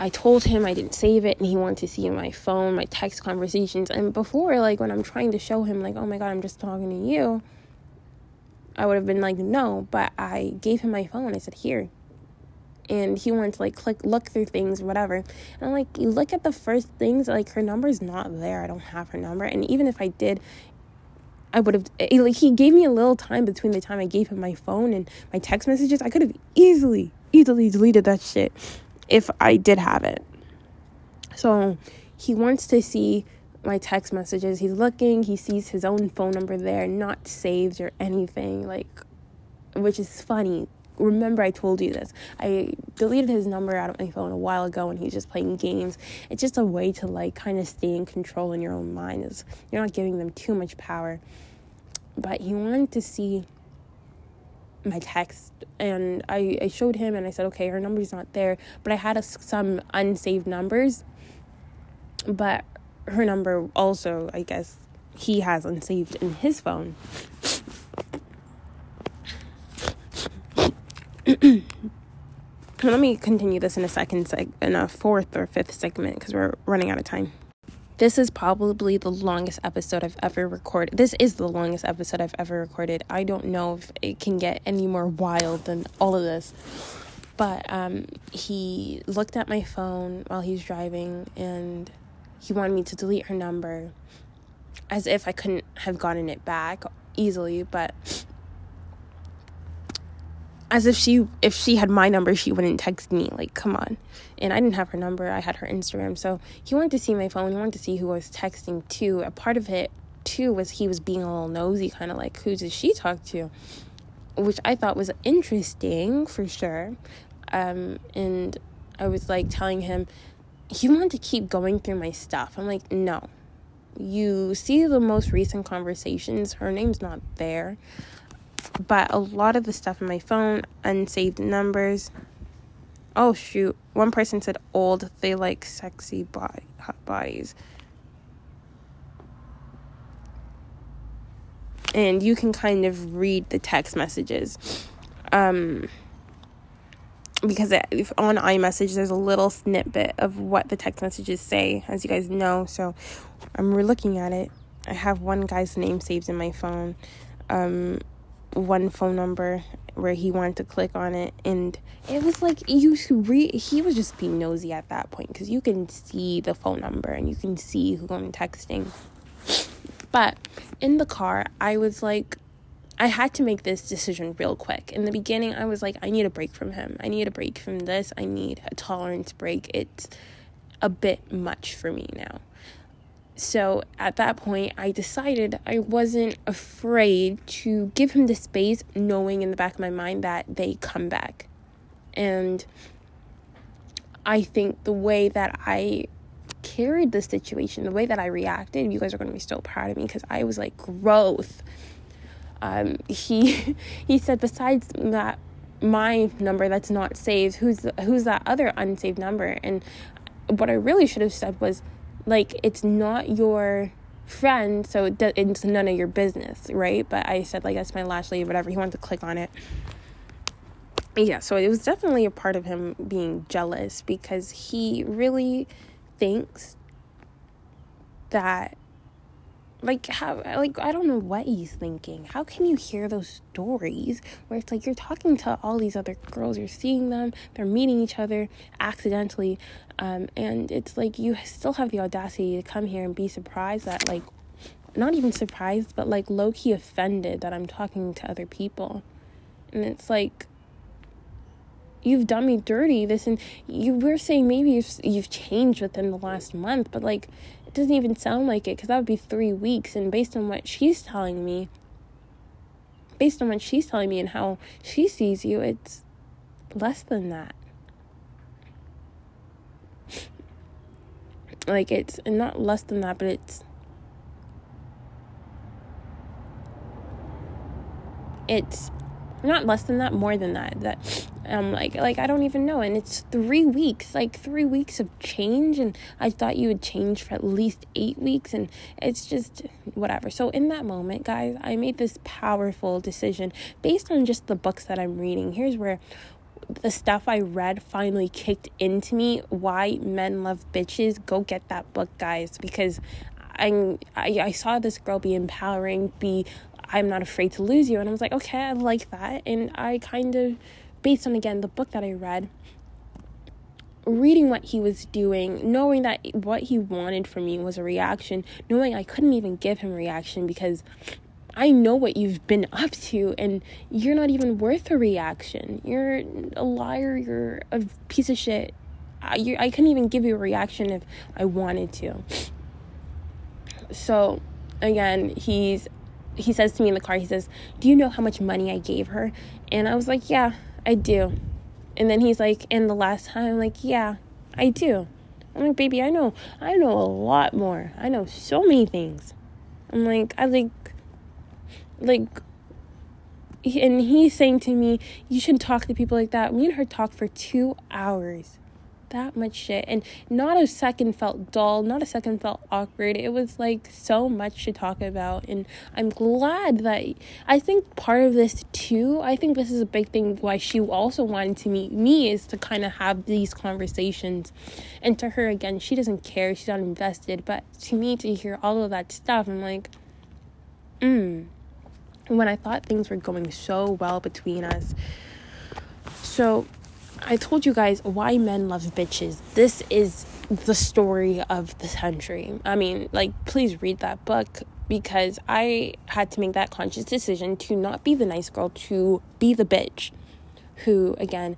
I told him I didn't save it, and he wanted to see my phone, my text conversations. And before, like, when I'm trying to show him, like, oh my God, I'm just talking to you, I would have been like, no. But I gave him my phone. I said, here. And he wanted to, like, click, look through things, whatever. And I'm like, you look at the first things, like, her number's not there. I don't have her number. And even if I did, I would have, like, he gave me a little time between the time I gave him my phone and my text messages. I could have easily, easily deleted that shit if I did have it. So he wants to see my text messages. He's looking. He sees his own phone number there, not saved or anything, like, which is funny. Remember, I told you this. I deleted his number out of my phone a while ago, and he's just playing games. It's just a way to, like, kind of stay in control in your own mind. It's, you're not giving them too much power. But he wanted to see my text, and I, I showed him, and I said, okay, her number's not there, but I had a, some unsaved numbers, but her number also, I guess, he has unsaved in his phone. Let me continue this in a second seg- in a fourth or fifth segment, because we're running out of time. This is probably the longest episode I've ever recorded. This is the longest episode I've ever recorded. I don't know if it can get any more wild than all of this. But um, he looked at my phone while he's driving, and he wanted me to delete her number, as if I couldn't have gotten it back easily, but as if she if she had my number, she wouldn't text me. Like, come on. And I didn't have her number. I had her Instagram. So he wanted to see my phone. He wanted to see who I was texting to. A part of it, too, was he was being a little nosy, kind of like, who did she talk to? Which I thought was interesting, for sure. Um, and I was, like, telling him, he wanted to keep going through my stuff. I'm like, no. You see the most recent conversations. Her name's not there. But a lot of the stuff in my phone, unsaved numbers. Oh, shoot. One person said old. They like sexy body, hot bodies. And you can kind of read the text messages. Um, because if on iMessage, there's a little snippet of what the text messages say, as you guys know. So um, we're looking at it. I have one guy's name saved in my phone. Um... one phone number where he wanted to click on it, and it was like you re- he was just being nosy at that point, because you can see the phone number and you can see who I'm texting. But in the car, I was like, I had to make this decision real quick. In the beginning, I was like, I need a break from him. I need a break from this. I need a tolerance break. It's a bit much for me now. So at that point, I decided I wasn't afraid to give him the space, knowing in the back of my mind that they come back. And I think the way that I carried the situation, the way that I reacted, you guys are going to be so proud of me, because I was like, growth. Um, he he said, besides that, my number that's not saved, who's the, who's that other unsaved number? And what I really should have said was, like, it's not your friend, so it do- it's none of your business, right? But I said, like, that's my lash lady, whatever. He wanted to click on it. Yeah, so it was definitely a part of him being jealous, because he really thinks that, like, how, like, I don't know what he's thinking. How can you hear those stories where it's like you're talking to all these other girls, you're seeing them, they're meeting each other accidentally, um, and it's like you still have the audacity to come here and be surprised that, like, not even surprised, but, like, low-key offended that I'm talking to other people. And it's like, you've done me dirty, this, and you were saying maybe you've, you've changed within the last month, but, like, it doesn't even sound like it, because that would be three weeks, and based on what she's telling me, based on what she's telling me and how she sees you, it's less than that. Like, it's not less than that, but it's, it's not less than that, more than that, that... I'm like, like, I don't even know. And it's three weeks, like three weeks of change. And I thought you would change for at least eight weeks. And it's just whatever. So in that moment, guys, I made this powerful decision based on just the books that I'm reading. Here's where the stuff I read finally kicked into me. Why Men Love Bitches. Go get that book, guys, because I, I, I saw this girl be empowering, be, I'm not afraid to lose you. And I was like, okay, I like that. And I kind of, based on, again, the book that I read, reading what he was doing, knowing that what he wanted from me was a reaction, knowing I couldn't even give him a reaction because I know what you've been up to and you're not even worth a reaction. You're a liar. You're a piece of shit. I, you, I couldn't even give you a reaction if I wanted to. So, again, he's he says to me in the car, he says, do you know how much money I gave her? And I was like, yeah, I do. And then he's like, and the last time, I'm like, yeah, I do. I'm like, baby, I know, I know a lot more. I know so many things. I'm like, I like, like, and he's saying to me, you shouldn't talk to people like that. Me and her talked for two hours. that much shit, and not a second felt dull, not a second felt awkward. It was like so much to talk about, and I'm glad that I think part of this too, I think this is a big thing why she also wanted to meet me, is to kind of have these conversations. And to her, again, she doesn't care, she's not invested, but to me, to hear all of that stuff, I'm like, mm. When I thought things were going so well between us. So I told you guys why men love bitches. This is the story of the century. I mean, like, please read that book, because I had to make that conscious decision to not be the nice girl, to be the bitch who, again,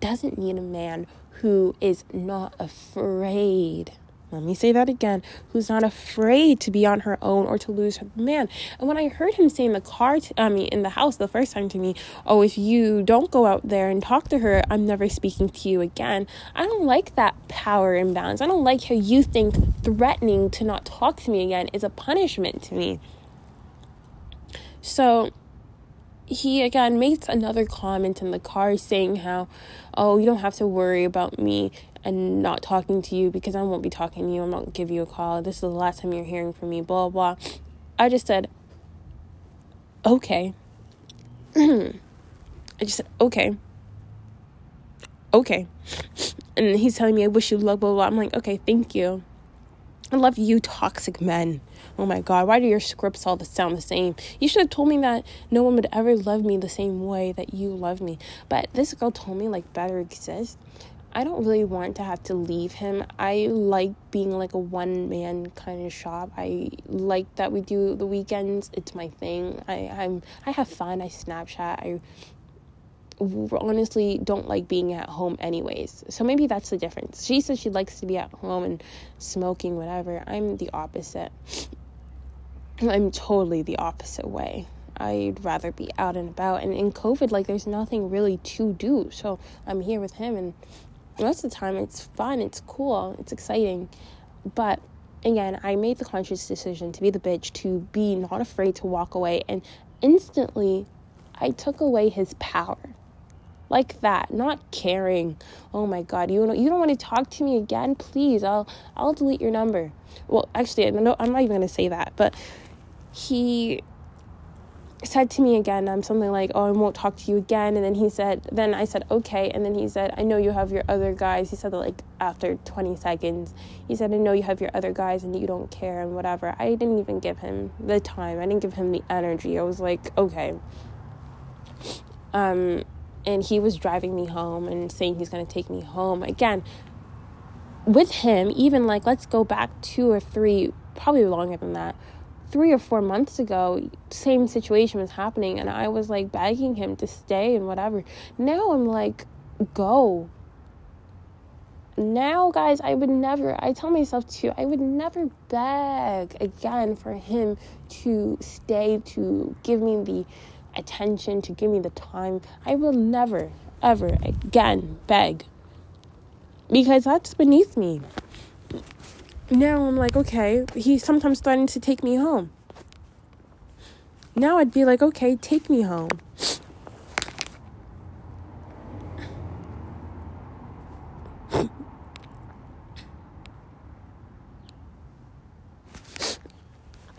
doesn't need a man, who is not afraid. Let me say that again. Who's not afraid to be on her own or to lose her man. And when I heard him say in the car, to, I mean, in the house the first time to me, oh, if you don't go out there and talk to her, I'm never speaking to you again. I don't like that power imbalance. I don't like how you think threatening to not talk to me again is a punishment to me. So he, again, makes another comment in the car saying how, oh, you don't have to worry about me and not talking to you, because I won't be talking to you. I'm not going to give you a call. This is the last time you're hearing from me, blah, blah. I just said, okay. I just said, okay. Okay. And he's telling me, I wish you luck, blah, blah. I'm like, okay, thank you. I love you, toxic men. Oh my God, why do your scripts all sound the same? You should have told me that no one would ever love me the same way that you love me. But this girl told me, like, better exists. I don't really want to have to leave him. I like being like a one-man kind of shop. I like that we do the weekends. It's my thing. I, I'm, I have fun. I Snapchat. I honestly don't like being at home anyways. So maybe that's the difference. She says she likes to be at home and smoking, whatever. I'm the opposite. I'm totally the opposite way. I'd rather be out and about. And in COVID, like, there's nothing really to do. So I'm here with him, and most of the time it's fun, it's cool, it's exciting. But again, I made the conscious decision to be the bitch, to be not afraid to walk away, and instantly I took away his power. Like that, not caring. Oh my God, you don't, you don't want to talk to me again? Please, I'll I'll delete your number. Well, actually, I know I'm not even gonna say that, but he said to me again, I'm um, something like, oh, I won't talk to you again. And then he said, then I said, okay. And then he said, I know you have your other guys. He said that, like, after twenty seconds. He said, I know you have your other guys and you don't care and whatever. I didn't even give him the time. I didn't give him the energy. I was like, okay. Um, and he was driving me home and saying he's going to take me home. Again, with him, even, like, let's go back two or three, probably longer than that, three or four months ago, same situation was happening, and I was, like, begging him to stay and whatever. Now I'm like, go. Now, guys, I would never, I tell myself too, I would never beg again for him to stay, to give me the attention, to give me the time. I will never, ever again beg, because that's beneath me. Now I'm like, okay, he's sometimes starting to take me home. Now I'd be like, okay, take me home.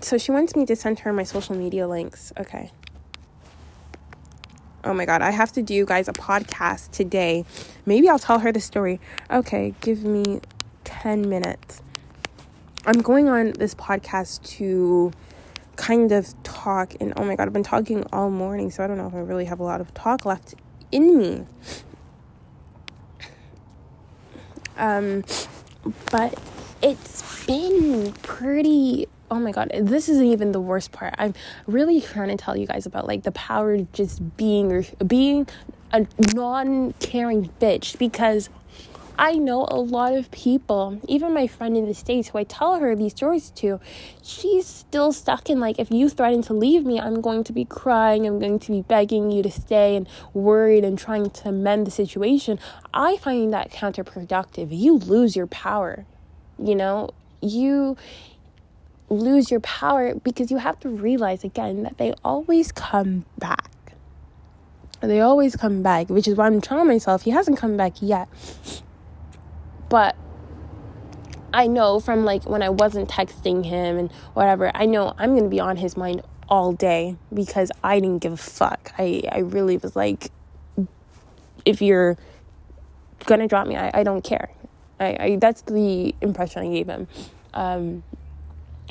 So she wants me to send her my social media links. Okay. Oh my God, I have to do, guys, a podcast today. Maybe I'll tell her the story. Okay, give me ten minutes. I'm going on this podcast to kind of talk, and oh my God, I've been talking all morning, so I don't know if I really have a lot of talk left in me. Um, but it's been pretty, oh my God, this isn't even the worst part. I'm really trying to tell you guys about, like, the power of just being, or being a non-caring bitch, because I know a lot of people, even my friend in the States who I tell her these stories to, she's still stuck in, like, if you threaten to leave me, I'm going to be crying, I'm going to be begging you to stay and worried and trying to mend the situation. I find that counterproductive. You lose your power, you know? You lose your power because you have to realize, again, that they always come back. They always come back, which is why I'm telling myself he hasn't come back yet. But I know from, like, when I wasn't texting him and whatever, I know I'm going to be on his mind all day because I didn't give a fuck. I, I really was like, if you're going to drop me, I, I don't care. I, I that's the impression I gave him. Um,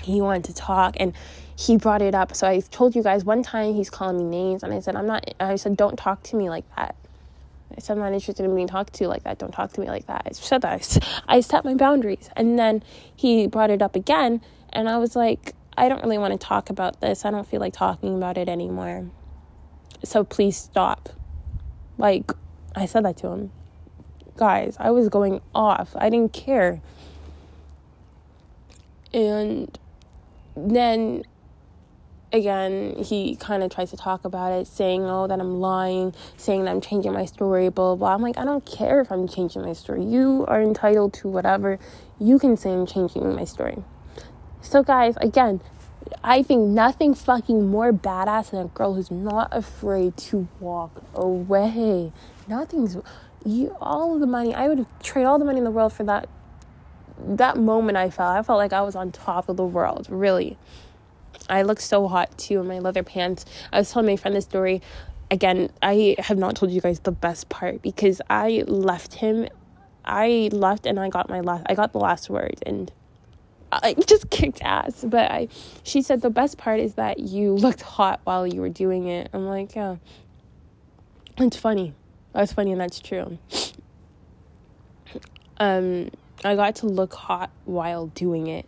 he wanted to talk, and he brought it up. So I told you guys one time he's calling me names, and I said, I'm not, I said, don't talk to me like that. I said, I'm not interested in being talked to like that. Don't talk to me like that. I said that. I set my boundaries. And then he brought it up again, and I was like, I don't really want to talk about this. I don't feel like talking about it anymore. So please stop. Like, I said that to him. Guys, I was going off. I didn't care. And then, again, he kind of tries to talk about it, saying, oh, that I'm lying, saying that I'm changing my story, blah, blah, blah. I'm like, I don't care if I'm changing my story. You are entitled to whatever. You can say I'm changing my story. So, guys, again, I think nothing fucking more badass than a girl who's not afraid to walk away. Nothing's... You, all of the money... I would trade all the money in the world for that that moment I felt. I felt like I was on top of the world, really. I looked so hot, too, in my leather pants. I was telling my friend this story. Again, I have not told you guys the best part because I left him. I left and I got my last... I got the last word, and I just kicked ass. But I, she said the best part is that you looked hot while you were doing it. I'm like, yeah. It's funny. That's funny, and that's true. Um, I got to look hot while doing it.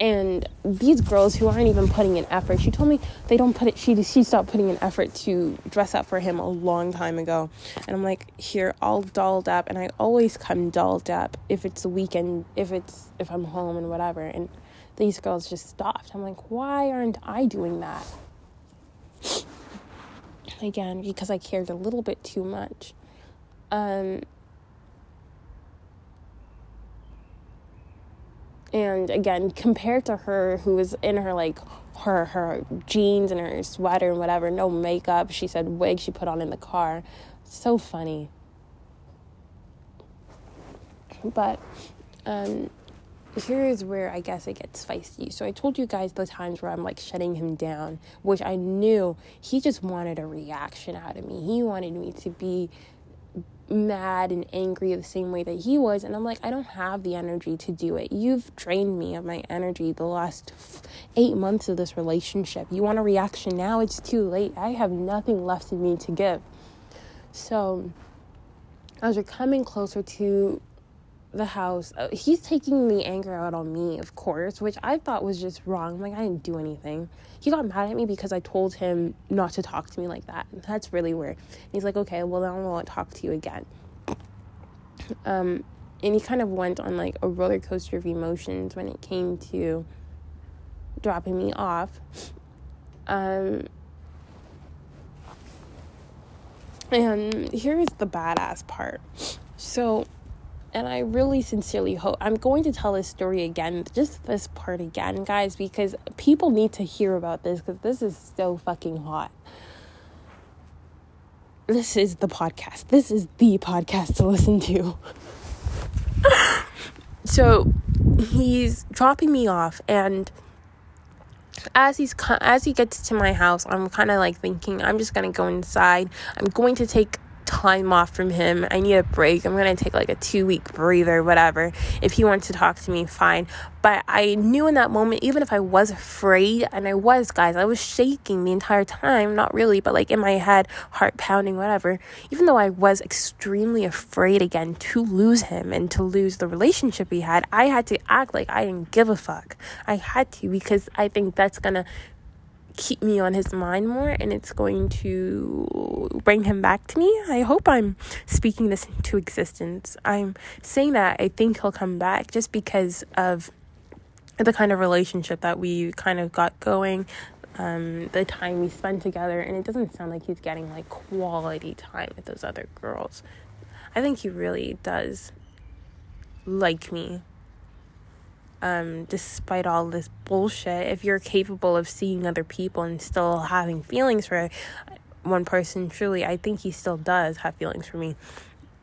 And these girls who aren't even putting in effort, she told me they don't put it, she she stopped putting in effort to dress up for him a long time ago. And I'm like, here, all dolled up. And I always come dolled up if it's a weekend, if it's, if I'm home and whatever. And these girls just stopped. I'm like, why aren't I doing that? Again, because I cared a little bit too much. Um... And again, compared to her, who was in her, like, her her jeans and her sweater and whatever, no makeup. She said wig she put on in the car. So funny. But um, here is where I guess it gets feisty. So I told you guys the times where I'm, like, shutting him down, which I knew he just wanted a reaction out of me. He wanted me to be mad and angry the same way that he was, and I'm like, I don't have the energy to do it. You've drained me of my energy the last eight months of this relationship. You want a reaction now? It's too late. I have nothing left in me to give. So as we're coming closer to the house, he's taking the anger out on me, of course, which I thought was just wrong. Like, I didn't do anything. He got mad at me because I told him not to talk to me like that. That's really weird. And he's like, okay, well, then I won't talk to you again. Um, and he kind of went on, like, a roller coaster of emotions when it came to dropping me off. Um, and here is the badass part. So... And I really sincerely hope... I'm going to tell this story again. Just this part again, guys. Because people need to hear about this. Because this is so fucking hot. This is the podcast. This is the podcast to listen to. So, he's dropping me off. And as he's as he gets to my house, I'm kind of like thinking, I'm just going to go inside. I'm going to take... time off from him. I need a break. I'm gonna take like a two week breather, whatever. If he wants to talk to me, fine. But I knew in that moment, even if I was afraid, and I was, guys, I was shaking the entire time, not really, but like in my head, heart pounding, whatever, even though I was extremely afraid again to lose him and to lose the relationship we had, I had to act like I didn't give a fuck. I had to, because I think that's gonna keep me on his mind more, and it's going to bring him back to me. I hope I'm speaking this into existence. I'm saying that I think he'll come back just because of the kind of relationship that we kind of got going, um, the time we spend together, and it doesn't sound like he's getting like quality time with those other girls. I think he really does like me. Um, despite all this bullshit, if you're capable of seeing other people and still having feelings for one person, truly, I think he still does have feelings for me.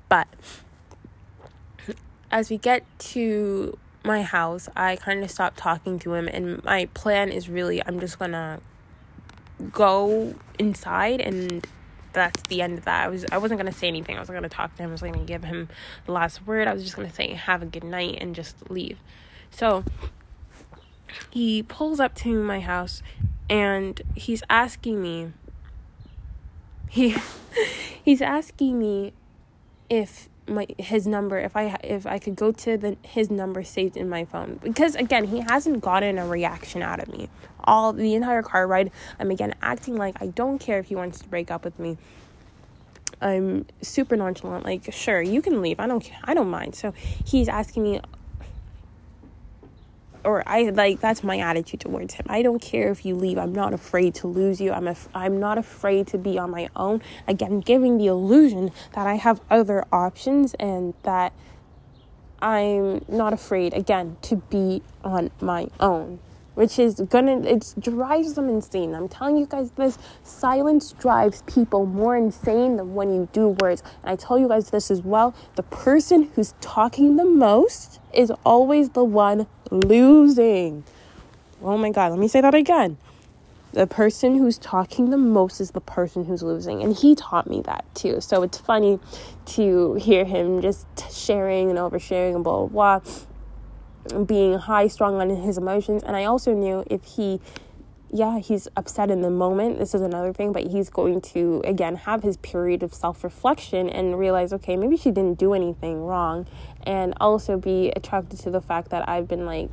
But as we get to my house, I kind of stopped talking to him, and my plan is really I'm just gonna go inside, and that's the end of that. I was I wasn't gonna say anything. I wasn't gonna talk to him. I was gonna give him the last word. I was just gonna say have a good night and just leave. So he pulls up to my house, and he's asking me. He he's asking me if my his number if I if I could go to the his number saved in my phone, because again he hasn't gotten a reaction out of me all the entire car ride. I'm again acting like I don't care if he wants to break up with me. I'm super nonchalant, like, sure, you can leave, I don't I don't mind. So he's asking me, or I like that's my attitude towards him. I don't care if you leave. I'm not afraid to lose you. I'm af- I'm not afraid to be on my own. Again, giving the illusion that I have other options and that I'm not afraid again to be on my own, which is gonna it drives them insane. I'm telling you guys this, silence drives people more insane than when you do words. And I tell you guys this as well, the person who's talking the most is always the one losing. Oh my god, let me say that again. The person who's talking the most is the person who's losing, and he taught me that too. So it's funny to hear him just sharing and oversharing and blah blah blah, being high strung on his emotions. And I also knew if he yeah he's upset in the moment, this is another thing, but he's going to again have his period of self-reflection and realize, okay, maybe she didn't do anything wrong, and also be attracted to the fact that I've been like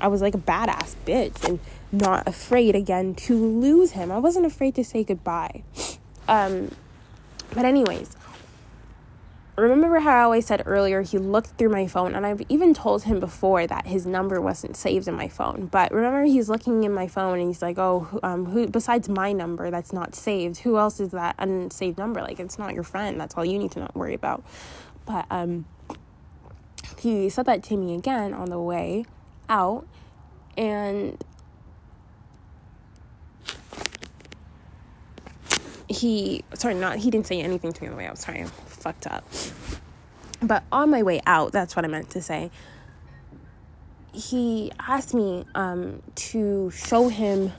I was like a badass bitch and not afraid again to lose him. I wasn't afraid to say goodbye. Um but anyways, remember how I said earlier he looked through my phone, and I've even told him before that his number wasn't saved in my phone. But remember, he's looking in my phone and he's like, oh, um, who besides my number that's not saved, who else is that unsaved number? Like, it's not your friend. That's all you need to not worry about. But um, he said that to me again on the way out, and he, sorry, not, he didn't say anything to me on the way out. Sorry, I'm fucked up. But on my way out, that's what I meant to say. He asked me um, to show him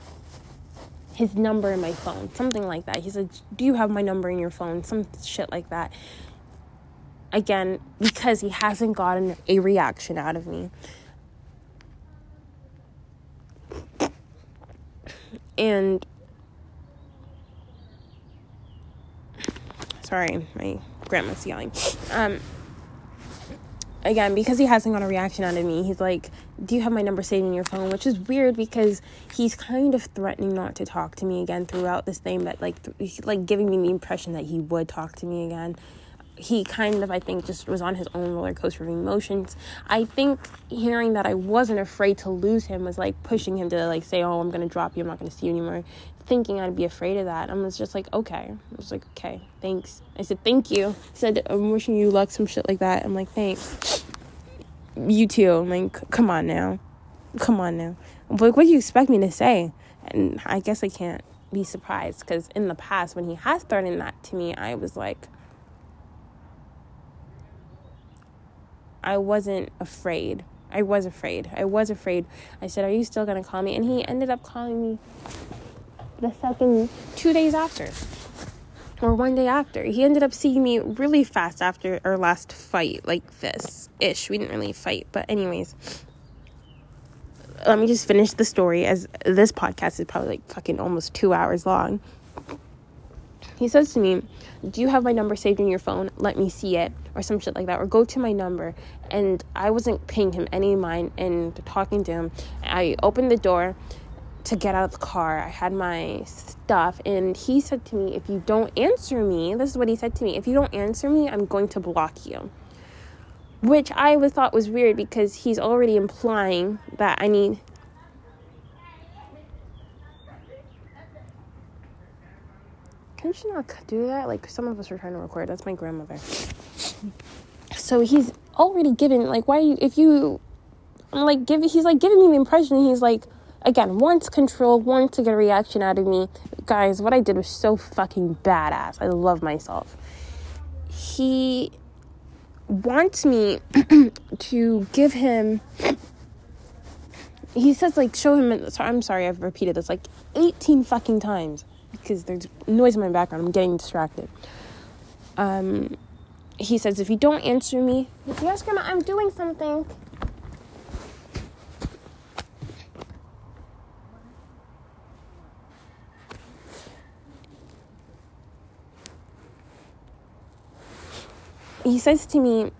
his number in my phone, something like that. He said, do you have my number in your phone? Some shit like that. Again, because he hasn't gotten a reaction out of me. And sorry, my grandma's yelling. Um, again, because he hasn't got a reaction out of me, he's like, do you have my number saved in your phone? Which is weird because he's kind of threatening not to talk to me again throughout this thing, but like, th- like giving me the impression that he would talk to me again. He kind of, I think, just was on his own roller coaster of emotions. I think hearing that I wasn't afraid to lose him was like pushing him to like say, oh, I'm going to drop you, I'm not going to see you anymore. Thinking I'd be afraid of that. I was just like, okay. I was like, okay, thanks. I said, thank you. He said, I'm wishing you luck, some shit like that. I'm like, thanks. You too. I'm like, come on now. Come on now. I'm like, what do you expect me to say? And I guess I can't be surprised, because in the past, when he has threatened that to me, I was like, I wasn't afraid. I was afraid. I was afraid. I said, are you still going to call me? And he ended up calling me the second two days after, or one day after. He ended up seeing me really fast after our last fight, like this ish. We didn't really fight, but anyways, let me just finish the story, as this podcast is probably like fucking almost two hours long. He says to me, do you have my number saved in your phone? Let me see it, or some shit like that, or go to my number. And I wasn't paying him any mind and talking to him. I opened the door to get out of the car. I had my stuff, and he said to me, if you don't answer me, this is what he said to me, if you don't answer me, I'm going to block you. Which I was thought was weird, because he's already implying that I need can she not do that? Like, some of us are trying to record. That's my grandmother. So he's already given, like, why are you, if you, I'm like, give, he's like giving me the impression, he's like, again, wants control, wants to get a reaction out of me. Guys, what I did was so fucking badass. I love myself. He wants me to give him, he says, like, show him, an, I'm sorry, I've repeated this, like, eighteen fucking times, because there's noise in my background, I'm getting distracted. Um, he says, if you don't answer me, yes, Grandma, I'm doing something. He says to me,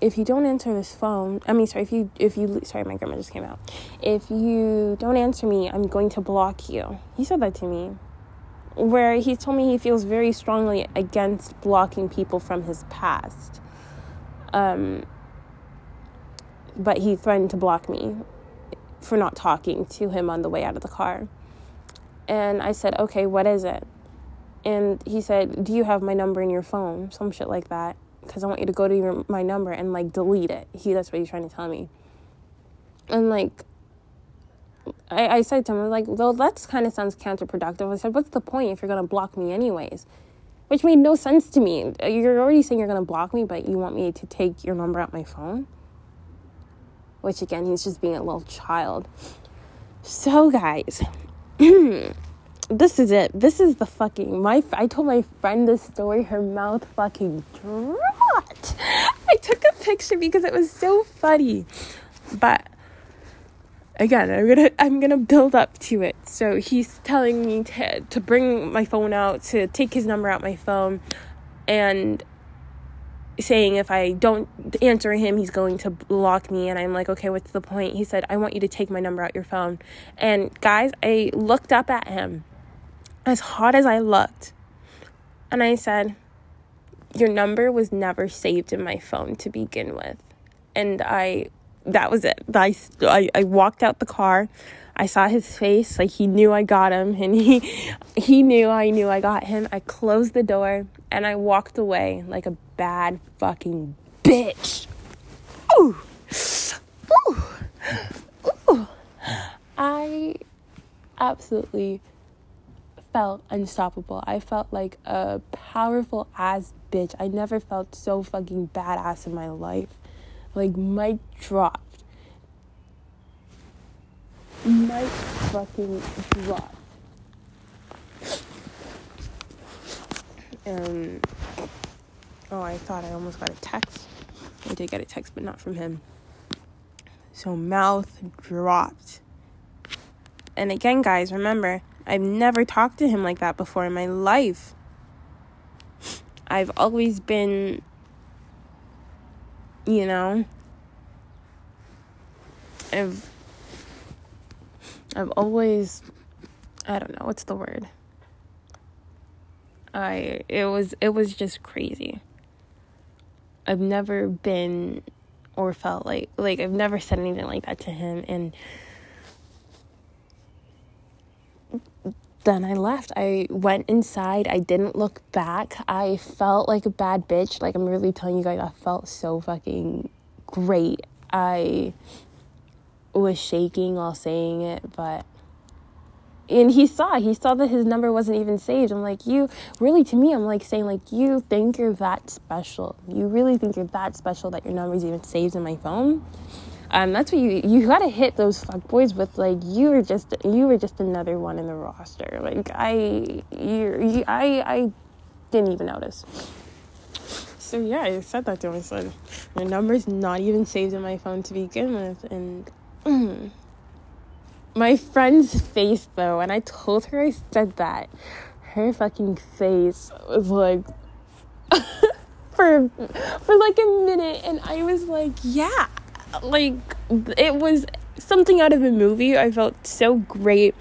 if you don't answer this phone, I mean, sorry, if you, if you, sorry, my grandma just came out. If you don't answer me, I'm going to block you. He said that to me, where he told me he feels very strongly against blocking people from his past. Um, but he threatened to block me for not talking to him on the way out of the car. And I said, okay, what is it? And he said, do you have my number in your phone? Some shit like that. Because I want you to go to your, my number and, like, delete it. He, that's what he's trying to tell me. And, like, I, I said to him, I was like, well, that kind of sounds counterproductive. I said, what's the point if you're going to block me anyways? Which made no sense to me. You're already saying you're going to block me, but you want me to take your number out my phone? Which, again, he's just being a little child. So, guys, this is it. This is the fucking... My. I told my friend this story. Her mouth fucking dropped. I took a picture because it was so funny. But, again, I'm gonna I'm gonna build up to it. So, he's telling me to, to bring my phone out, to take his number out my phone, and saying if I don't answer him, he's going to block me. And I'm like, okay, what's the point? He said, I want you to take my number out your phone. And, guys, I looked up at him. As hot as I looked, and I said, your number was never saved in my phone to begin with. And I, that was it. I, I walked out the car. I saw his face, like he knew I got him, and he he knew I knew I got him. I closed the door and I walked away like a bad fucking bitch. Ooh. Ooh. Ooh. I absolutely felt unstoppable. I felt like a powerful ass bitch. I never felt so fucking badass in my life. Like, mic dropped. Mic fucking dropped. Um, oh, I thought I almost got a text. I did get a text, but not from him. So, mouth dropped. And again, guys, remember, I've never talked to him like that before in my life. I've always been, you know, I've, I've always, I don't know, what's the word? I, it was, it was just crazy. I've never been or felt like, like, I've never said anything like that to him, and then I left. I went inside. I didn't look back. I felt like a bad bitch. Like, I'm really telling you guys, I felt so fucking great. I was shaking while saying it, but... And he saw. He saw that his number wasn't even saved. I'm like, you... Really, to me, I'm like saying, like, you think you're that special. You really think you're that special that your number's even saved in my phone? Um, that's what you, you gotta hit those fuckboys with, like, you were just, you were just another one in the roster. Like, I, you, you, I, I didn't even notice. So, yeah, I said that to him. I said, your number's not even saved in my phone to begin with. And mm, my friend's face, though, when I told her I said that, her fucking face was like, for, for like a minute. And I was like, yeah. Like, it was something out of a movie. I felt so great.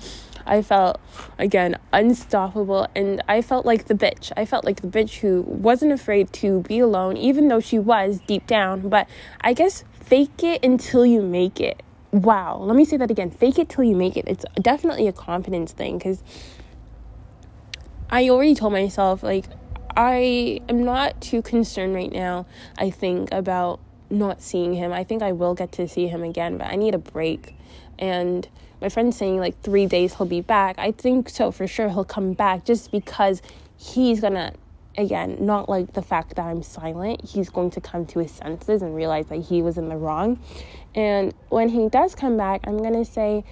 I felt, again, unstoppable. And I felt like the bitch. I felt like the bitch who wasn't afraid to be alone, even though she was deep down. But I guess fake it until you make it. Wow. Let me say that again. Fake it till you make it. It's definitely a confidence thing, because I already told myself, like, I am not too concerned right now, I think, about not seeing him. I think I will get to see him again, but I need a break. And my friend's saying, like, three days he'll be back. I think so, for sure he'll come back, just because he's gonna again, not like the fact that I'm silent, he's going to come to his senses and realize that he was in the wrong. And when he does come back, I'm going to say,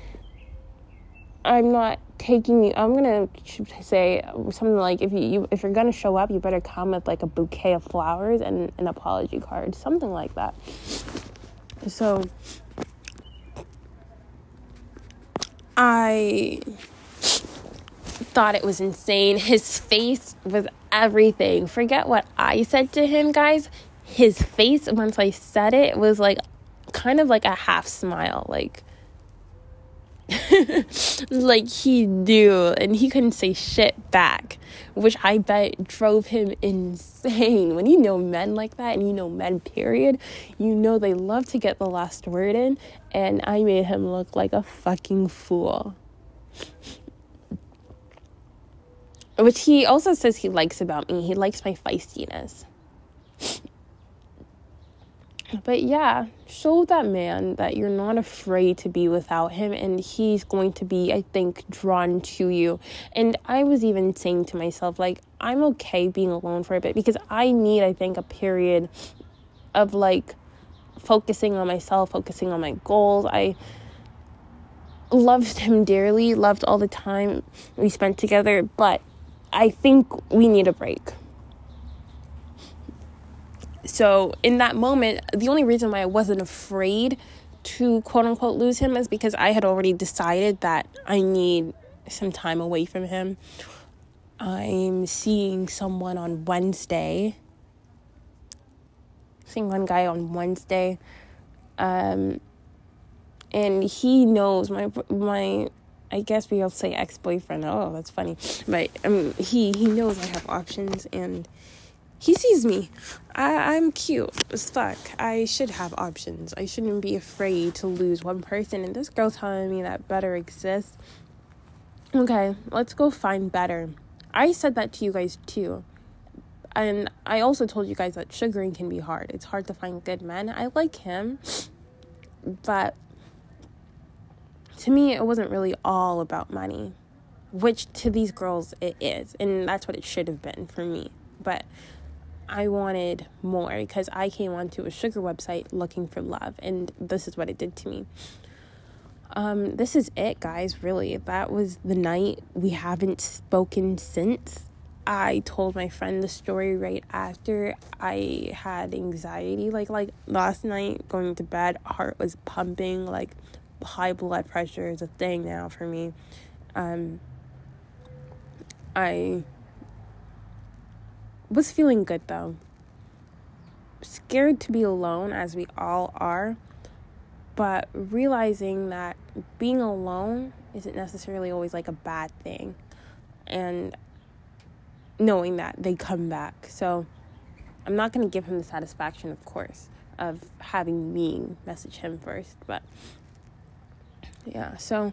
I'm not taking you, I'm going to say something like, if you, you if you're going to show up, you better come with like a bouquet of flowers and an apology card, something like that. So I thought it was insane. His face was everything. Forget what I said to him, guys. His face, once I said it, was like kind of like a half smile, like like he knew, and he couldn't say shit back, which I bet drove him insane. When you know men like that, and you know men period, you know they love to get the last word in, and I made him look like a fucking fool. Which he also says he likes about me. He likes my feistiness. But yeah, show that man that you're not afraid to be without him. And he's going to be, I think, drawn to you. And I was even saying to myself, like, I'm okay being alone for a bit. Because I need, I think, a period of, like, focusing on myself, focusing on my goals. I loved him dearly, loved all the time we spent together. But I think we need a break. So in that moment, the only reason why I wasn't afraid to quote unquote lose him is because I had already decided that I need some time away from him. I'm seeing someone on Wednesday. Seeing one guy on Wednesday. Um, and he knows my, my, I guess we all say ex-boyfriend. Oh, that's funny. But um, he, he knows I have options, and he sees me. I, I'm cute as fuck. I should have options. I shouldn't be afraid to lose one person. And this girl telling me that better exists. Okay, let's go find better. I said that to you guys too. And I also told you guys that sugaring can be hard. It's hard to find good men. I like him. But to me, it wasn't really all about money. Which to these girls, it is. And that's what it should have been for me. But I wanted more, because I came onto a sugar website looking for love, and this is what it did to me. Um, this is it, guys, really. That was the night. We haven't spoken since. I told my friend the story right after. I had anxiety, like, like last night, going to bed, heart was pumping, like, high blood pressure is a thing now for me. Um, I... was feeling good though. Scared to be alone, as we all are, but realizing that being alone isn't necessarily always like a bad thing, and knowing that they come back. So I'm not going to give him the satisfaction, of course, of having me message him first, but yeah, so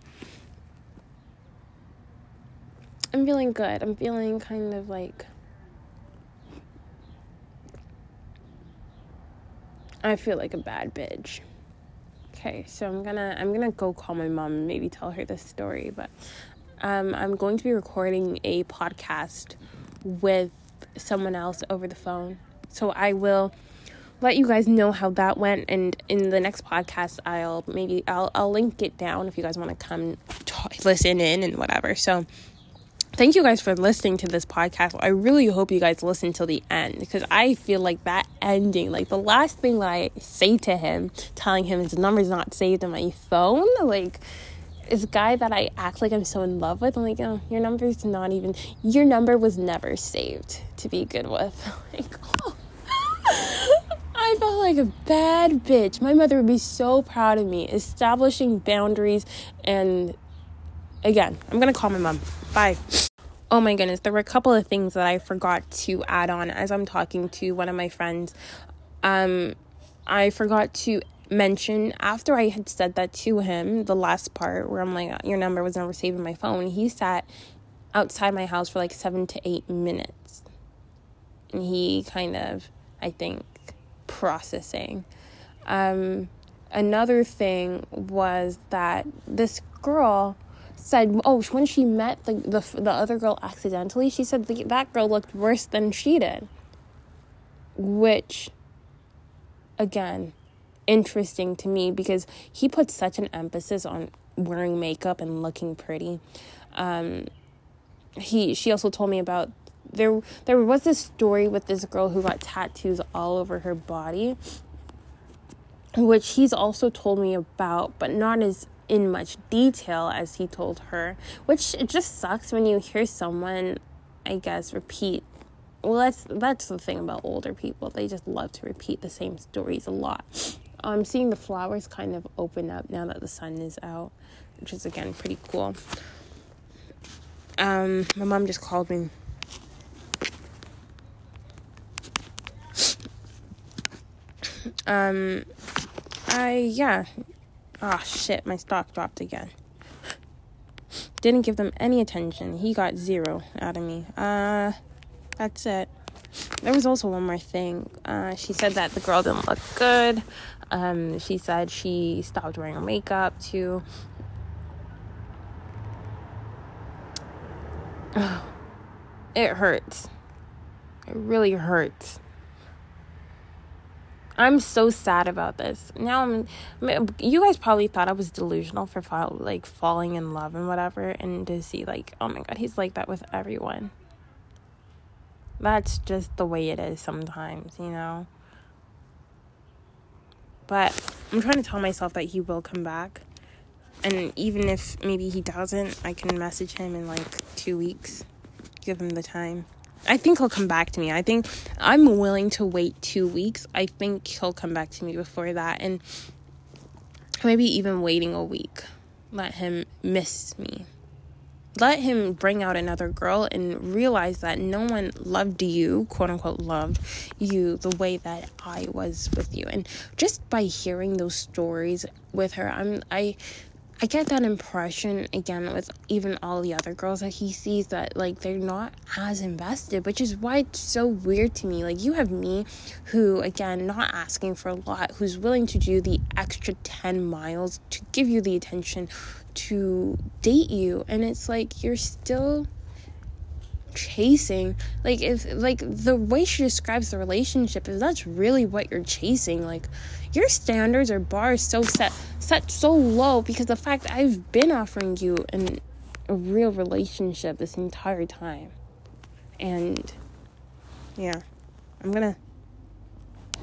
I'm feeling good. I'm feeling kind of like, I feel like a bad bitch. Okay, so I'm gonna I'm gonna go call my mom and maybe tell her this story. But um, I'm going to be recording a podcast with someone else over the phone. So I will let you guys know how that went. And in the next podcast, I'll maybe I'll I'll link it down if you guys want to come talk, listen in and whatever. So thank you guys for listening to this podcast. I really hope you guys listen till the end, because I feel like that ending, like the last thing that I say to him, telling him his number's not saved on my phone, like this guy that I act like I'm so in love with, I'm like, oh, your number's not even, your number was never saved to be good with. Like, oh. I felt like a bad bitch. My mother would be so proud of me. Establishing boundaries. And again, I'm going to call my mom. Bye. Oh my goodness, there were a couple of things that I forgot to add on as I'm talking to one of my friends. Um, I forgot to mention, after I had said that to him, the last part where I'm like, your number was never saved in my phone, he sat outside my house for like seven to eight minutes. And he kind of, I think, processing. Um, another thing was that this girl said, oh, when she met the the, the other girl accidentally, she said the, that girl looked worse than she did. Which, again, interesting to me because he put such an emphasis on wearing makeup and looking pretty. Um, he she also told me about there there was this story with this girl who got tattoos all over her body, which he's also told me about, but not as in much detail as he told her, which it just sucks when you hear someone, I guess, repeat. Well, that's that's the thing about older people. They just love to repeat the same stories a lot. I'm um, seeing the flowers kind of open up now that the sun is out, which is, again, pretty cool. Um, my mom just called me. Um, I, yeah. Ah, oh, shit, my stock dropped again. Didn't give them any attention. He got zero out of me. Uh... That's it. There was also one more thing. Uh, she said that the girl didn't look good. Um, she said she stopped wearing her makeup too. Oh, it hurts. It really hurts. I'm so sad about this. Now I'm. I mean, you guys probably thought I was delusional for fall, like falling in love and whatever, and to see like, oh my god, he's like that with everyone. That's just the way it is sometimes, you know? But I'm trying to tell myself that he will come back. And even if maybe he doesn't, I can message him in like two weeks. Give him the time. I think he'll come back to me. I think I'm willing to wait two weeks. I think he'll come back to me before that. And maybe even waiting a week. Let him miss me. Let him bring out another girl and realize that no one loved you, quote unquote, loved you the way that I was with you. And just by hearing those stories with her, I'm I, I get that impression again with even all the other girls that he sees that like they're not as invested, which is why it's so weird to me. Like you have me, who again not asking for a lot, who's willing to do the extra ten miles to give you the attention, to date you, and it's like you're still chasing, like if like the way she describes the relationship, if that's really what you're chasing, like your standards or bars so set set so low, because the fact I've been offering you an a real relationship this entire time. And yeah, I'm gonna